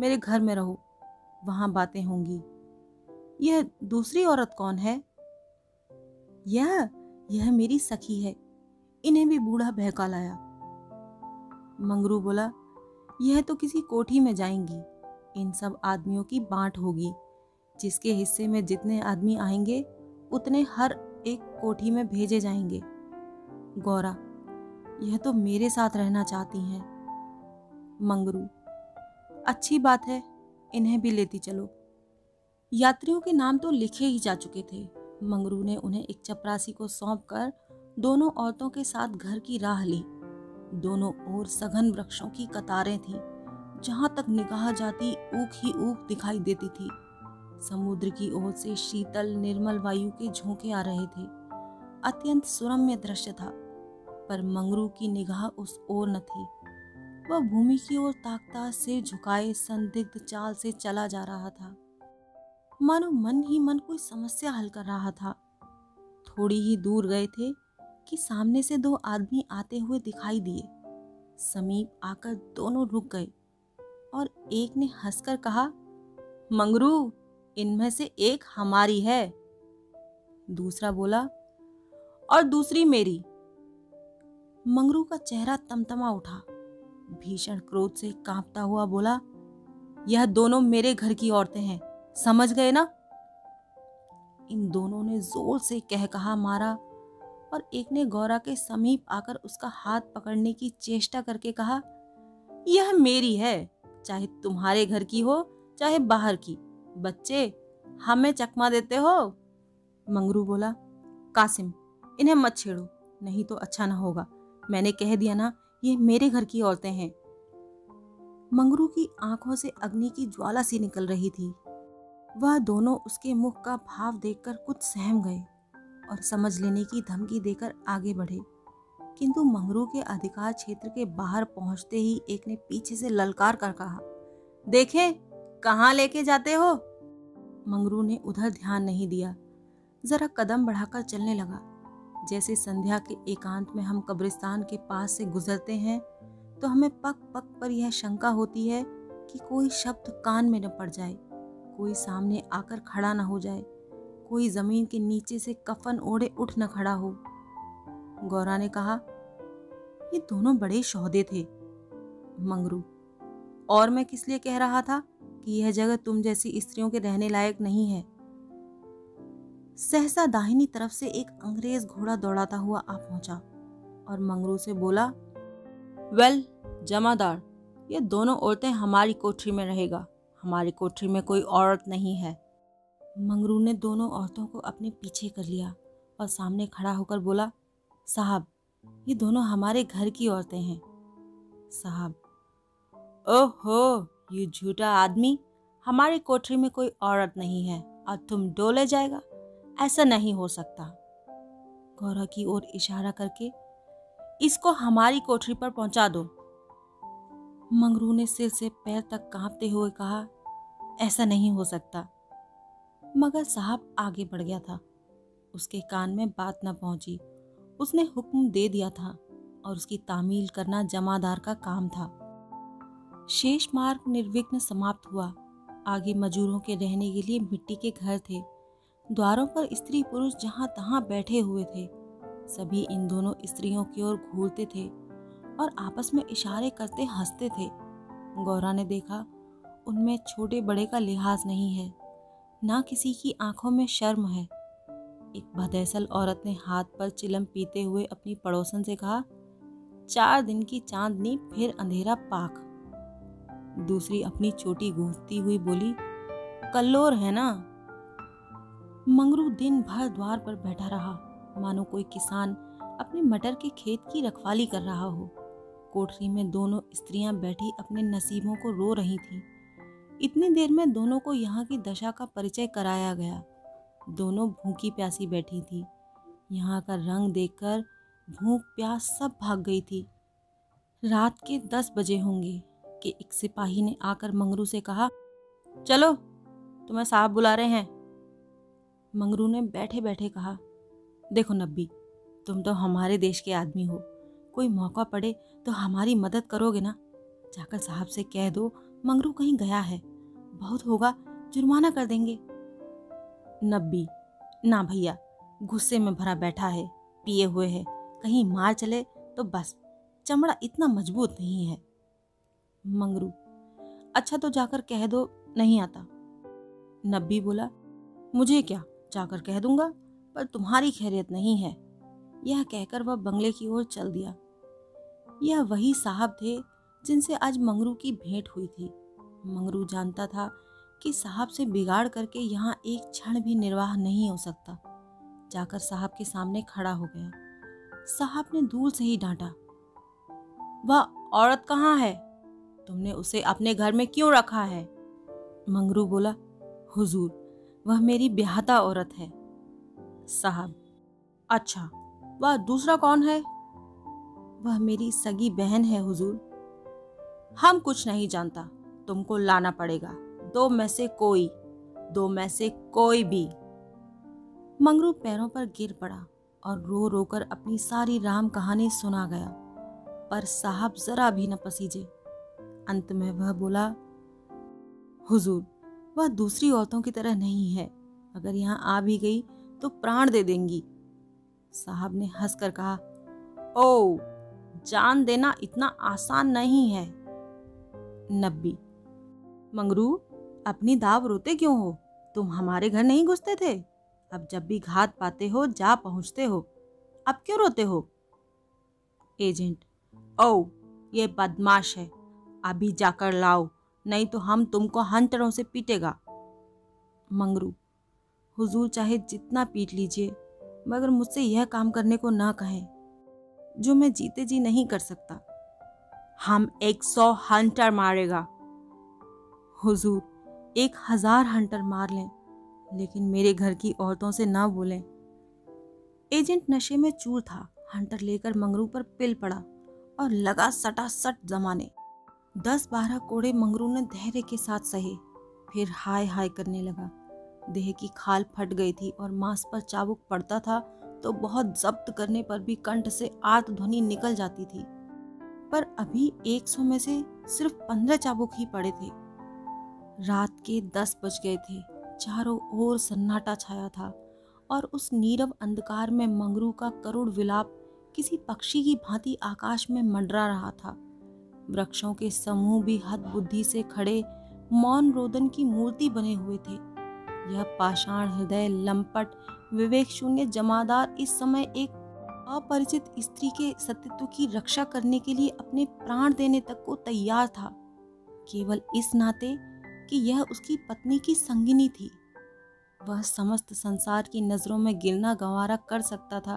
मेरे घर में रहो, वहाँ बातें होंगी। यह दूसरी औरत कौन है? यह यह मेरी सखी है, इन्हें भी बूढ़ा बहका लाया। मंगरू बोला, यह तो किसी कोठी में जाएंगी, इन सब आदमियों की बांट होगी, जिसके हिस्से में जितने आदमी आएंगे उतने हर एक कोठी में भेजे जाएंगे। गौरा, यह तो मेरे साथ रहना चाहती हैं। मंगरू, अच्छी बात है, इन्हें भी लेती चलो। यात्रियों के नाम तो लिखे ही जा चुके थे। मंगरू ने उन्हें एक चपरासी को सौंपकर दोनों औरतों के साथ घर की राह ली। दोनों ओर सघन वृक्षों की कतारें थीं, जहां तक निगाह जाती ऊख ही ऊख दिखाई देती थी। समुद्र की ओर से शीतल निर्मल वायु के झोंके आ रहे थे। अत्यंत सुरम्य दृश्य था, पर मंगरू की निगाह उस ओर न थी। वह भूमि की ओर ताकता सिर झुकाए संदिग्ध चाल से चला जा रहा था, मानो मन ही मन कोई समस्या हल कर रहा था। थोड़ी ही दूर गए थे कि सामने से दो आदमी आते हुए दिखाई दिए। समीप आकर दोनों रुक गए और एक ने हंसकर कहा, मंगरू, इनमें से एक हमारी है। दूसरा बोला, और दूसरी मेरी। मंगरू का चेहरा तमतमा उठा, भीषण क्रोध से कांपता हुआ बोला, यह दोनों मेरे घर की औरतें हैं, समझ गए ना। इन दोनों ने जोर से कह कहा मारा और एक ने गौरा के समीप आकर उसका हाथ पकड़ने की चेष्टा करके कहा, यह मेरी है, चाहे तुम्हारे घर की हो चाहे बाहर की। बच्चे, हमें चकमा देते हो। मंगरू बोला, कासिम, इन्हें मत छेड़ो, नहीं तो अच्छा ना होगा। मैंने कह दिया ना, ये मेरे घर की औरतें हैं। मंगरू की आंखों से अग्नि की ज्वाला सी निकल रही थी। वह दोनों उसके मुख का भाव देखकर कुछ सहम गए और समझ लेने की धमकी देकर आगे बढ़े, किंतु मंगरू के अधिकार क्षेत्र के बाहर पहुंचते ही एक ने पीछे से ललकार कर कहा, देखे कहाँ लेके जाते हो। मंगरू ने उधर ध्यान नहीं दिया, जरा कदम बढ़ाकर चलने लगा, जैसे संध्या के एकांत में हम कब्रिस्तान के पास से गुजरते हैं तो हमें पग पग पर यह शंका होती है कि कोई शब्द कान में न पड़ जाए, कोई सामने आकर खड़ा न हो जाए, कोई जमीन के नीचे से कफन ओढ़े उठ न खड़ा हो। गौरा ने कहा, ये दोनों बड़े शौदे थे। मंगरू, और मैं किस लिए कह रहा था कि यह जगह तुम जैसी स्त्रियों के रहने लायक नहीं है। सहसा दाहिनी तरफ से एक अंग्रेज घोड़ा दौड़ाता हुआ आ पहुंचा और मंगरू से बोला, वेल जमादार, ये दोनों औरतें हमारी कोठरी में रहेगा, हमारी कोठरी में कोई औरत नहीं है। मंगरू ने दोनों औरतों को अपने पीछे कर लिया और सामने खड़ा होकर बोला, साहब, ये दोनों हमारे घर की औरतें हैं। साहब, ओहो, ये झूठा आदमी, हमारी कोठरी में कोई औरत नहीं है और तुम डोले जाएगा, ऐसा नहीं हो सकता। गौरा की ओर इशारा करके, इसको हमारी कोठरी पर पहुंचा दो। मंगरू ने सिर से पैर तक कांपते हुए कहा, ऐसा नहीं हो सकता। मगर साहब आगे बढ़ गया था, उसके कान में बात न पहुंची। उसने हुक्म दे दिया था और उसकी तामील करना जमादार का काम था। शेष मार्ग निर्विघ्न समाप्त हुआ। आगे मजदूरों के रहने के लिए मिट्टी के घर थे। द्वारों पर स्त्री पुरुष जहां तहां बैठे हुए थे। सभी इन दोनों स्त्रियों की ओर घूरते थे और आपस में इशारे करते हंसते थे। गौरा ने देखा, उनमें छोटे बड़े का लिहाज नहीं है, ना किसी की आंखों में शर्म है। एक बदहसल औरत ने हाथ पर चिलम पीते हुए अपनी पड़ोसन से कहा, चार दिन की चांदनी फिर अंधेरा पाख। दूसरी अपनी चोटी गूंथती हुई बोली, कल्लोर है ना। मंगरू दिन भर द्वार पर बैठा रहा, मानो कोई किसान अपने मटर के खेत की रखवाली कर रहा हो। कोठरी में दोनों स्त्रियां बैठी अपने नसीबों को रो रही थीं। इतनी देर में दोनों को यहाँ की दशा का परिचय कराया गया। दोनों भूखी प्यासी बैठी थी। यहाँ का रंग देखकर भूख प्यास सब भाग गई थी। रात के दस बजे होंगे कि एक सिपाही ने आकर मंगरू से कहा, चलो तुम्हें साहब बुला रहे हैं। मंगरू ने बैठे बैठे कहा, देखो नब्बी, तुम तो हमारे देश के आदमी हो, कोई मौका पड़े तो हमारी मदद करोगे ना। जाकर साहब से कह दो मंगरू कहीं गया है, बहुत होगा जुर्माना कर देंगे। नब्बी, ना भैया, गुस्से में भरा बैठा है, पिए हुए है, कहीं मार चले तो बस, चमड़ा इतना मजबूत नहीं है। मंगरू, अच्छा तो जाकर कह दो नहीं आता। नब्बी बोला, मुझे क्या, जाकर कह दूंगा, पर तुम्हारी खैरियत नहीं है। यह कहकर वह बंगले की ओर चल दिया। यह वही साहब थे जिनसे आज मंगरू की भेंट हुई थी। मंगरू जानता था कि साहब से बिगाड़ करके यहाँ एक क्षण भी निर्वाह नहीं हो सकता। जाकर साहब के सामने खड़ा हो गया। साहब ने दूर से ही डांटा, वह औरत कहाँ है, तुमने उसे अपने घर में क्यों रखा है। मंगरू बोला, हुजूर, वह मेरी ब्याहता औरत है। साहब, अच्छा, वह दूसरा कौन है। वह मेरी सगी बहन है हुजूर। हम कुछ नहीं जानता, तुमको लाना पड़ेगा, दो में से कोई, दो में से कोई भी। मंगरू पैरों पर गिर पड़ा और रो रोकर अपनी सारी राम कहानी सुना गया, पर साहब जरा भी न पसीजे। अंत में वह बोला, हुजूर, वह दूसरी औरतों की तरह नहीं है, अगर यहाँ आ भी गई तो प्राण दे देंगी। साहब ने हंसकर कहा, ओ, जान देना इतना आसान नहीं है। नब्बी, मंगरू, अपनी दाव रोते क्यों हो, तुम हमारे घर नहीं घुसते थे, अब जब भी घात पाते हो जा पहुंचते हो, अब क्यों रोते हो। एजेंट, ओ, ये बदमाश है, अभी जाकर लाओ, नहीं तो हम तुमको हंटरों से पीटेगा। मंगरू, हुजूर चाहे जितना पीट लीजिए, मगर मुझसे यह काम करने को ना कहें, जो मैं जीते जी नहीं कर सकता। हम एक सौ हंटर मारेगा। हुजूर, एक हजार हंटर मार लें, लेकिन मेरे घर की औरतों से ना बोलें। एजेंट नशे में चूर था। हंटर लेकर मंगरू पर पिल पड़ा और लगा सटासट जमाने। दस बारह कोड़े मंगरू ने धैर्य के साथ सहे, फिर हाय हाय करने लगा। देह की खाल फट गई थी और मांस पर चाबुक पड़ता था तो बहुत जब्त करने पर भी कंठ से आर्त ध्वनि निकल जाती थी, पर अभी एक सौ में से सिर्फ पंद्रह चाबुक ही पड़े थे। रात के दस बज गए थे। चारों ओर सन्नाटा छाया था और उस नीरव अंधकार में मंगरू का करुण विलाप किसी पक्षी की भांति आकाश में मंडरा रहा था। वृक्षों के समूह भी हतबुद्धि से खड़े मौन रोदन की मूर्ति बने हुए थे। यह पाषाण हृदय लंपट विवेक शून्य जमादार इस समय एक अपरिचित स्त्री के सतीत्व की रक्षा करने के लिए अपने प्राण देने तक को तैयार था, केवल इस नाते कि यह उसकी पत्नी की संगिनी थी। वह समस्त संसार की नजरों में गिरना गंवारा कर सकता था,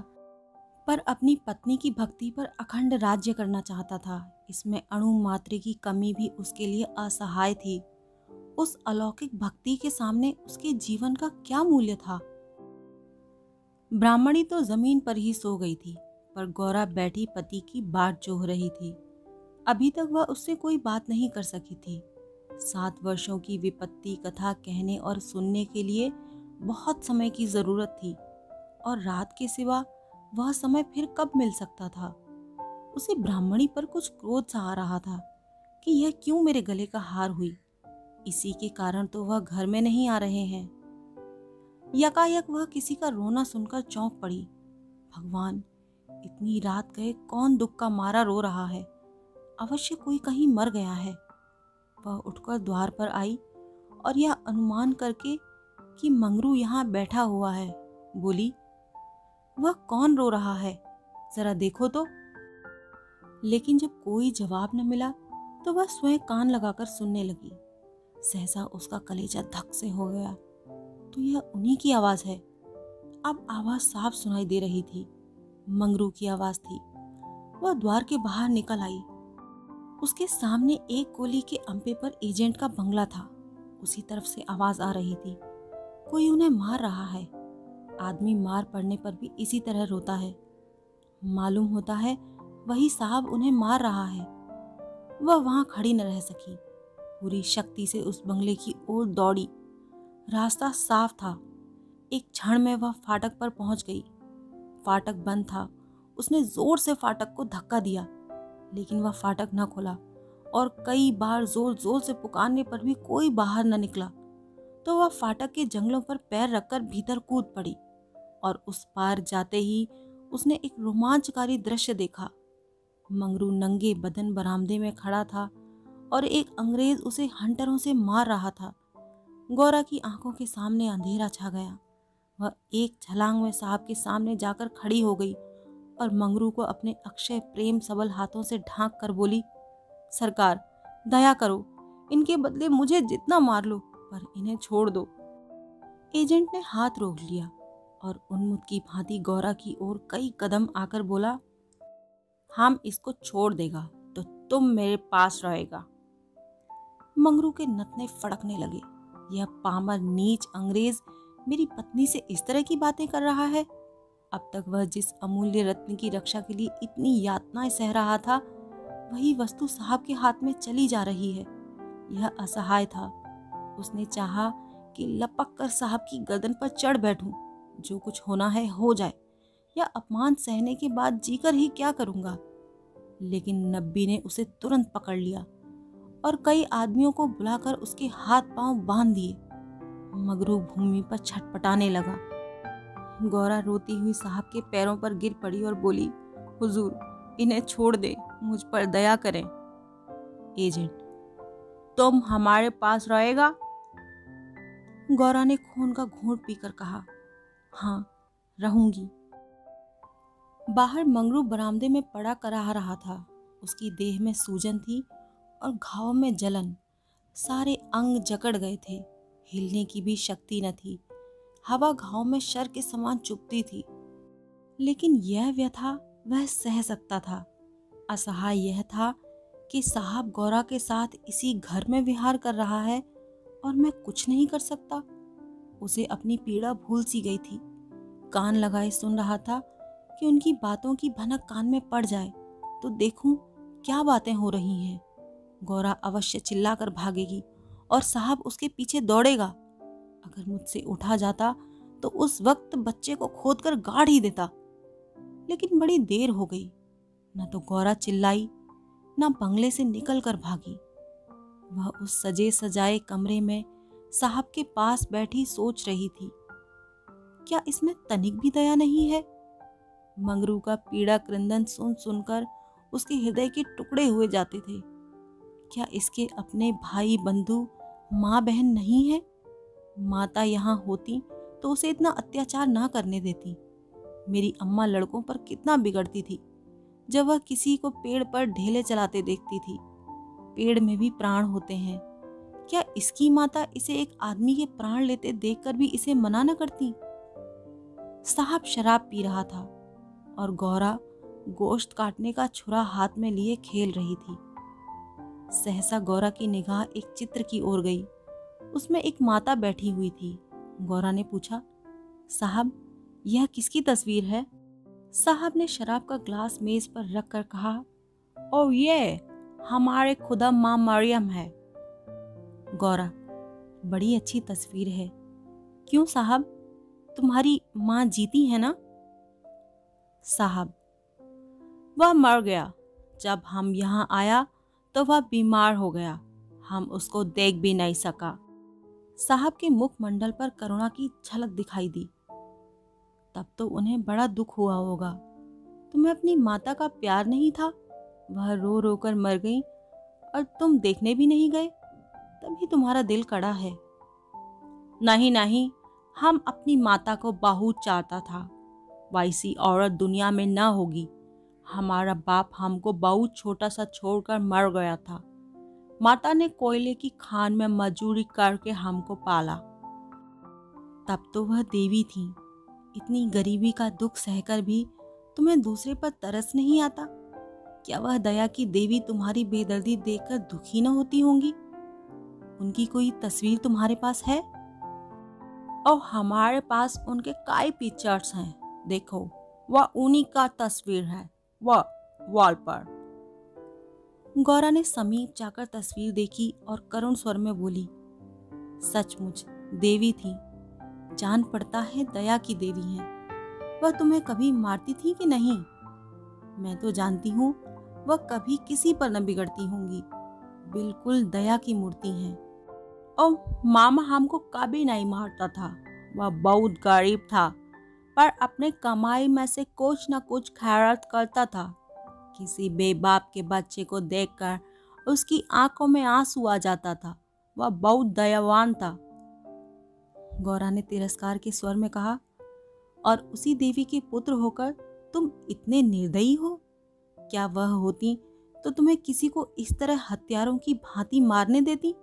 पर अपनी पत्नी की भक्ति पर अखंड राज्य करना चाहता था। इसमें अणु मात्र की कमी भी उसके लिए असहाय थी। उस अलौकिक भक्ति के सामने उसके जीवन का क्या मूल्य था। ब्राह्मणी तो जमीन पर ही सो गई थी, पर गौरा बैठी पति की बाट जोह रही थी। अभी तक वह उससे कोई बात नहीं कर सकी थी। सात वर्षों की विपत्ति कथा कहने और सुनने के लिए बहुत समय की जरूरत थी, और रात के सिवा वह समय फिर कब मिल सकता था। उसे ब्राह्मणी पर कुछ क्रोध सा आ रहा था कि यह क्यों मेरे गले का हार हुई, इसी के कारण तो वह घर में नहीं आ रहे हैं। यकायक वह किसी का रोना सुनकर चौंक पड़ी। भगवान, इतनी रात गए कौन दुख का मारा रो रहा है, अवश्य कोई कहीं मर गया है। वह उठकर द्वार पर आई और यह अनुमान करके कि मंगरू यहाँ बैठा हुआ है, बोली, वह कौन रो रहा है, जरा देखो तो। लेकिन जब कोई जवाब न मिला तो वह स्वयं कान लगाकर सुनने लगी। सहसा उसका कलेजा धक से हो गया। तो यह उन्हीं की आवाज़ है। अब आवाज़ साफ सुनाई दे रही थी, मंगरू की आवाज़ थी। वह द्वार के बाहर निकल आई। उसके सामने एक गोली के अंपे पर एजेंट का बंगला था। उसी तरफ से आवाज़ आ रही थी, कोई उन्हें मार रहा है। आदमी मार पड़ने पर भी इसी तरह रोता है। मालूम होता है वही साहब उन्हें मार रहा है। वह वहां खड़ी न रह सकी, पूरी शक्ति से उस बंगले की ओर दौड़ी। रास्ता साफ था। एक क्षण में वह फाटक पर पहुंच गई। फाटक बंद था। उसने जोर से फाटक को धक्का दिया, लेकिन वह फाटक न खुला और कई बार जोर जोर से पुकारने पर भी कोई बाहर न निकला। तो वह फाटक के जंगलों पर पैर रखकर भीतर कूद पड़ी और उस पार जाते ही उसने एक रोमांचकारी दृश्य देखा। मंगरू नंगे बदन बरामदे में खड़ा था और एक अंग्रेज उसे हंटरों से मार रहा था। गौरा की आंखों के सामने अंधेरा छा गया। वह एक छलांग में साहब के सामने जाकर खड़ी हो गई और मंगरू को अपने अक्षय प्रेम सबल हाथों से ढांक कर बोली, सरकार दया करो, इनके बदले मुझे जितना मार लो पर इन्हें छोड़ दो। एजेंट ने हाथ रोक लिया और उन्मुद की भांति गौरा की ओर कई कदम आकर बोला, हम इसको छोड़ देगा तो तुम मेरे पास रहेगा। मंगरू के नथने फड़कने लगे। यह पामर नीच अंग्रेज मेरी पत्नी से इस तरह की बातें कर रहा है। अब तक वह जिस अमूल्य रत्न की रक्षा के लिए इतनी यातनाएं सह रहा था, वही वस्तु साहब के हाथ में चली जा रही है। यह असहाय था। उसने चाहा कि लपक कर साहब की गर्दन पर चढ़ बैठूं, जो कुछ होना है हो जाए, या अपमान सहने के बाद जीकर ही क्या करूंगा। लेकिन नब्बी ने उसे तुरंत पकड़ लिया और कई आदमियों को बुलाकर उसके हाथ पांव बांध दिए। मगरू भूमि पर छटपटाने लगा। गौरा रोती हुई साहब के पैरों पर गिर पड़ी और बोली, हुजूर इन्हें छोड़ दे, मुझ पर दया करें। एजेंट, तुम हमारे पास रहेगा? गौरा ने खून का घूंट पीकर कहा, हाँ रहूंगी। बाहर मंगरू बरामदे में पड़ा कराह रहा था। उसकी देह में सूजन थी और घाव में जलन। सारे अंग जकड़ गए थे। हिलने की भी शक्ति न थी। हवा घाव में शर के समान चुभती थी, लेकिन यह व्यथा वह सह सकता था। असहाय यह था कि साहब गौरा के साथ इसी घर में विहार कर रहा है और मैं कुछ नहीं कर सकता। उसे अपनी पीड़ा भूल सी गई थी। कान लगाए सुन रहा था कि उनकी बातों की भनक कान में पड़ जाए तो देखूं क्या बातें हो रही हैं। गौरा अवश्य चिल्ला कर भागेगी और साहब उसके पीछे दौड़ेगा। अगर मुझसे उठा जाता तो उस वक्त बच्चे को खोद कर गाड़ ही देता। लेकिन बड़ी देर हो गई। न तो गौरा चिल्लाई, ना बंगले से निकल कर भागी। वह उस सजे सजाए कमरे में साहब के पास बैठी सोच रही थी, क्या इसमें तनिक भी दया नहीं है? मंगरू का पीड़ा क्रंदन सुन सुनकर उसके हृदय के टुकड़े हुए जाते थे। क्या इसके अपने भाई बंधु माँ बहन नहीं है? माता यहाँ होती तो उसे इतना अत्याचार ना करने देती। मेरी अम्मा लड़कों पर कितना बिगड़ती थी। जब वह किसी को पेड़ पर ढेले चलाते देखती थी, पेड़ में भी प्राण होते हैं। क्या इसकी माता इसे एक आदमी के प्राण लेते देखकर भी इसे मना न करती? साहब शराब पी रहा था और गौरा गोश्त काटने का छुरा हाथ में लिए खेल रही थी। सहसा गौरा की निगाह एक चित्र की ओर गई। उसमें एक माता बैठी हुई थी। गौरा ने पूछा, साहब यह किसकी तस्वीर है? साहब ने शराब का ग्लास मेज पर रख कर कहा, ओ ये हमारे खुदा माँ मरियम है। गौरा, बड़ी अच्छी तस्वीर है। क्यों साहब, तुम्हारी माँ जीती है ना? साहब, वह मर गया। जब हम यहाँ आया तो वह बीमार हो गया, हम उसको देख भी नहीं सका। साहब के मुखमंडल पर करुणा की झलक दिखाई दी। तब तो उन्हें बड़ा दुख हुआ होगा। तुम्हें अपनी माता का प्यार नहीं था? वह रो रो कर मर गई और तुम देखने भी नहीं गए, तभी तुम्हारा दिल कड़ा है। नहीं नहीं, हम अपनी माता को बहुत चाहता था। वैसी औरत दुनिया में ना होगी। हमारा बाप हमको बहुत छोटा सा छोड़कर मर गया था। माता ने कोयले की खान में मजदूरी करके हमको पाला। तब तो वह देवी थीं। इतनी गरीबी का दुख सहकर भी तुम्हें दूसरे पर तरस नहीं आता? क्या वह दया की देवी तुम्हारी बेदर्दी देखकर दुखी न होती होंगी? उनकी कोई तस्वीर तुम्हारे पास है? और हमारे पास उनके कई पिक्चर्स हैं, देखो वह उन्हीं का तस्वीर है वह वॉल पर। गौरा ने समीप जाकर तस्वीर देखी और करुण स्वर में बोली, सचमुच देवी थी। जान पड़ता है दया की देवी है। वह तुम्हें कभी मारती थी कि नहीं? मैं तो जानती हूँ वह कभी किसी पर न बिगड़ती होंगी। बिल्कुल दया की मूर्ति हैं। और मामा हमको कभी नहीं मारता था। वह बहुत गरीब था पर अपने कमाई में से कुछ न कुछ खैरात करता था। किसी बेबाप के बच्चे को देखकर उसकी आंखों में आंसू आ जाता था। वह बहुत दयावान था। गौरा ने तिरस्कार के स्वर में कहा, और उसी देवी के पुत्र होकर तुम इतने निर्दयी हो? क्या वह होती तो तुम्हें किसी को इस तरह हथियारों की भांति मारने देती?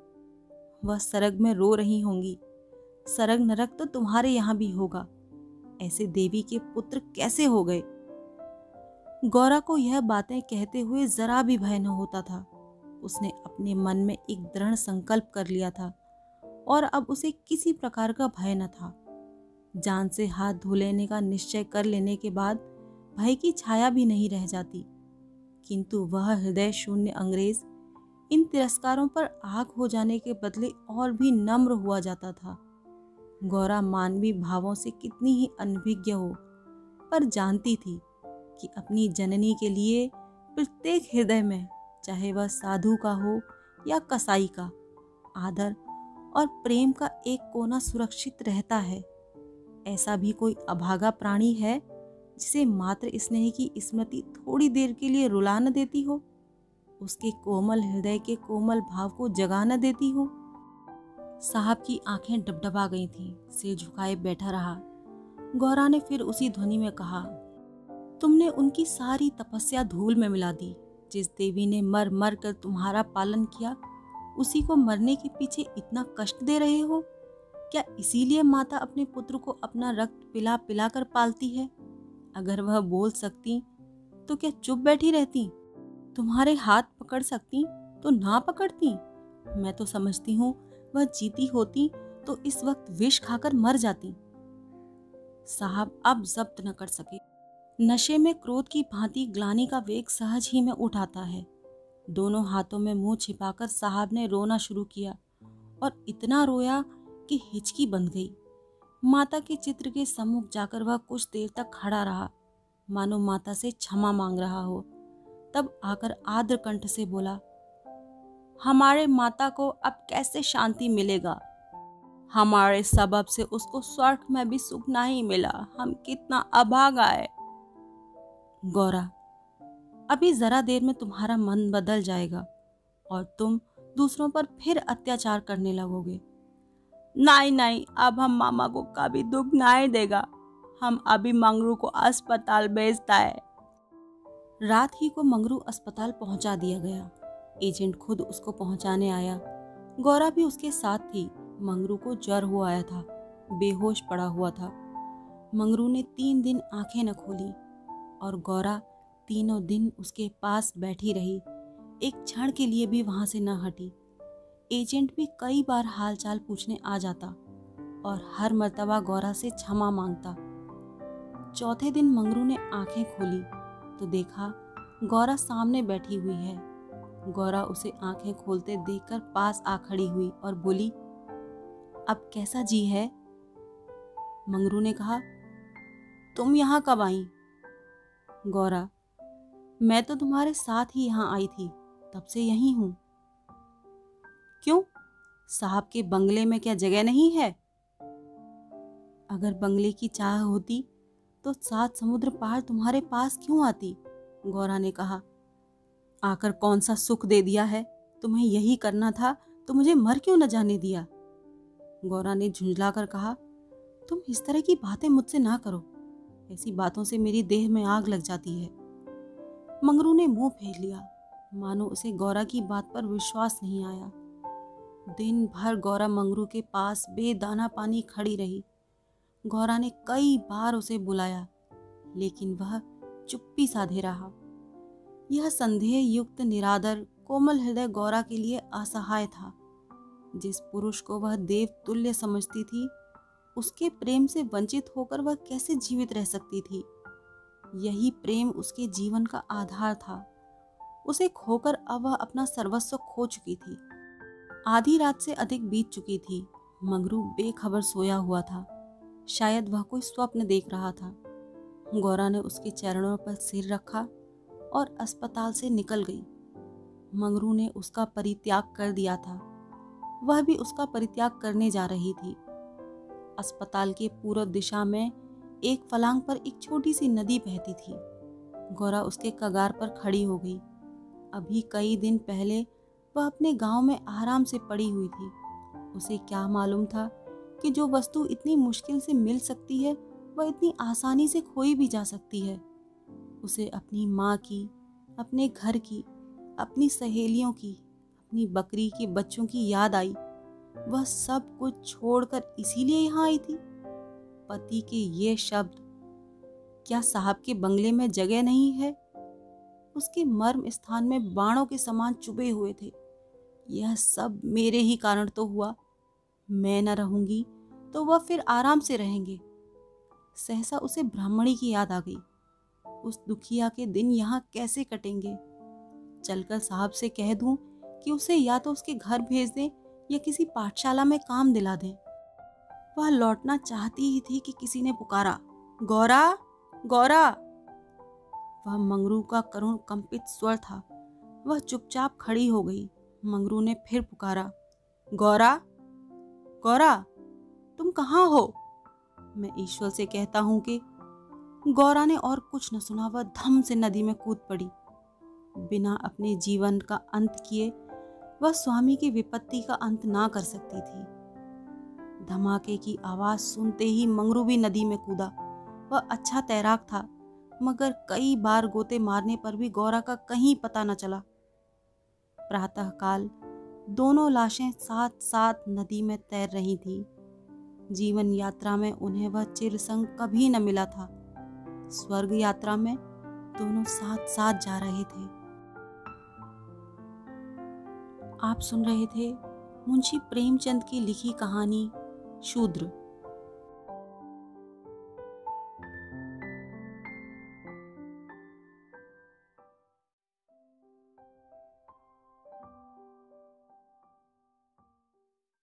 वह सरग में रो रही होंगी। सरग नरक तो तुम्हारे यहाँ भी होगा। ऐसे देवी के पुत्र कैसे हो गए? गौरा को यह बातें कहते हुए जरा भी भय न होता था। उसने अपने मन में एक दृढ़ संकल्प कर लिया था और अब उसे किसी प्रकार का भय न था। जान से हाथ धो लेने का निश्चय कर लेने के बाद भय की छाया भी नहीं रह जाती। किंतु वह हृदय शून्य अंग्रेज इन तिरस्कारों पर आग हो जाने के बदले और भी नम्र हुआ जाता था। गौरा मानवीय भावों से कितनी ही अनभिज्ञ हो, पर जानती थी कि अपनी जननी के लिए प्रत्येक हृदय में, चाहे वह साधु का हो या कसाई का, आदर और प्रेम का एक कोना सुरक्षित रहता है। ऐसा भी कोई अभागा प्राणी है जिसे मात्र स्नेह की स्मृति थोड़ी देर के लिए रुला न देती हो, उसके कोमल हृदय के कोमल भाव को जगा न देती हो? साहब की आंखें डबडबा गई थीं, सिर झुकाए बैठा रहा। गौरा ने फिर उसी ध्वनि में कहा, तुमने उनकी सारी तपस्या धूल में मिला दी। जिस देवी ने मर मर कर तुम्हारा पालन किया, उसी को मरने के पीछे इतना कष्ट दे रहे हो? क्या इसीलिए माता अपने पुत्र को अपना रक्त पिला पिला कर पालती है? अगर वह बोल सकती तो क्या चुप बैठी रहती? तुम्हारे हाथ पकड़ सकती तो ना पकड़ती? मैं तो समझती हूँ वह जीती होती तो इस वक्त विष खाकर मर जाती। साहब अब जब्त न कर सके। नशे में क्रोध की भांति ग्लानि का वेग सहज ही में उठाता है। दोनों हाथों में मुंह छिपाकर साहब ने रोना शुरू किया और इतना रोया कि हिचकी बंध गई। माता के चित्र के सम्मुख जाकर वह कुछ देर तक खड़ा रहा, मानो माता से क्षमा मांग रहा हो। तब आकर आर्द्र कंठ से बोला, हमारे माता को अब कैसे शांति मिलेगा? हमारे सबब से उसको स्वर्ग में भी सुख नहीं मिला। हम कितना अभागा है। गौरा, अभी जरा देर में तुम्हारा मन बदल जाएगा और तुम दूसरों पर फिर अत्याचार करने लगोगे। नहीं नहीं, अब हम मामा को कभी दुख नहीं देगा। हम अभी मंगरू को अस्पताल भेजता है। रात ही को मंगरू अस्पताल पहुंचा दिया गया। एजेंट खुद उसको पहुंचाने आया। गौरा भी उसके साथ थी। मंगरू को ज्वर हो आया था, बेहोश पड़ा हुआ था। मंगरू ने तीन दिन आंखें न खोली और गौरा तीनों दिन उसके पास बैठी रही, एक क्षण के लिए भी वहां से न हटी। एजेंट भी कई बार हालचाल पूछने आ जाता और हर मर्तबा गौरा से क्षमा मांगता। चौथे दिन मंगरू ने आंखें खोली तो देखा गौरा सामने बैठी हुई है। गौरा उसे आंखें खोलते देखकर पास आ खड़ी हुई और बोली, अब कैसा जी है? मंगरू ने कहा, तुम यहाँ कब आई? गौरा, मैं तो तुम्हारे साथ ही यहाँ आई थी, तब से यही हूँ। क्यों? साहब के बंगले में क्या जगह नहीं है? अगर बंगले की चाह होती तो सात समुद्र पार तुम्हारे पास क्यों आती? गौरा ने कहा, आकर कौन सा सुख दे दिया है? तुम्हें यही करना था तो मुझे मर क्यों न जाने दिया? गौरा ने झुंझला कर कहा, तुम इस तरह की बातें मुझसे ना करो। ऐसी बातों से मेरी देह में आग लग जाती है। मंगरू ने मुंह फेर लिया, मानो उसे गौरा की बात पर विश्वास नहीं आया। दिन भर गौरा मंगरू के पास बेदाना पानी खड़ी रही। गौरा ने कई बार उसे बुलाया, लेकिन वह चुप्पी साधे रहा। यह संदेह युक्त निरादर कोमल हृदय गौरा के लिए असहाय था। जिस पुरुष को वह देव तुल्य समझती थी, उसके प्रेम से वंचित होकर वह कैसे जीवित रह सकती थी। यही प्रेम उसके जीवन का आधार था। उसे खोकर अब वह अपना सर्वस्व खो चुकी थी। आधी रात से अधिक बीत चुकी थी। मंगरू बेखबर सोया हुआ था। शायद वह कोई स्वप्न देख रहा था। गौरा ने उसके चरणों पर सिर रखा और अस्पताल से निकल गई। मंगरू ने उसका परित्याग कर दिया था। वह भी उसका परित्याग करने जा रही थी। अस्पताल के पूर्व दिशा में एक फलांग पर एक छोटी सी नदी बहती थी। गौरा उसके कगार पर खड़ी हो गई। अभी कई दिन पहले वह अपने गांव में आराम से पड़ी हुई थी। उसे क्या मालूम था कि जो वस्तु इतनी मुश्किल से मिल सकती है, वह इतनी आसानी से खोई भी जा सकती है। उसे अपनी माँ की, अपने घर की, अपनी सहेलियों की, अपनी बकरी के बच्चों की याद आई। वह सब कुछ छोड़कर इसीलिए यहाँ आई थी। पति के ये शब्द, क्या साहब के बंगले में जगह नहीं है, उसके मर्म स्थान में बाणों के समान चुभे हुए थे। यह सब मेरे ही कारण तो हुआ। मैं न रहूंगी तो वह फिर आराम से रहेंगे। सहसा उसे ब्राह्मणी की याद आ गई। उस दुखिया के दिन यहाँ कैसे कटेंगे। चलकर साहब से कह दूं कि उसे या तो उसके घर भेज दें या किसी पाठशाला में काम दिला दें। वह लौटना चाहती ही थी कि किसी ने पुकारा, गौरा, गौरा। वह मंगरू का करुण कंपित स्वर था। वह चुपचाप खड़ी हो गई। मंगरू ने फिर पुकारा, गौरा, गौरा, तुम कहाँ हो। मैं ईश्वर से कहता हूँ कि गौरा ने और कुछ न सुना। वह धम से नदी में कूद पड़ी। बिना अपने जीवन का अंत किए वह स्वामी की विपत्ति का अंत ना कर सकती थी। धमाके की आवाज सुनते ही मंगरू भी नदी में कूदा। वह अच्छा तैराक था, मगर कई बार गोते मारने पर भी गौरा का कहीं पता न चला। प्रातःकाल दोनों लाशें साथ साथ नदी में तैर रही थीं। जीवन यात्रा में उन्हें वह चिरसंग कभी न मिला था। स्वर्ग यात्रा में दोनों साथ साथ जा रहे थे। आप सुन रहे थे मुंशी प्रेमचंद की लिखी कहानी शूद्र।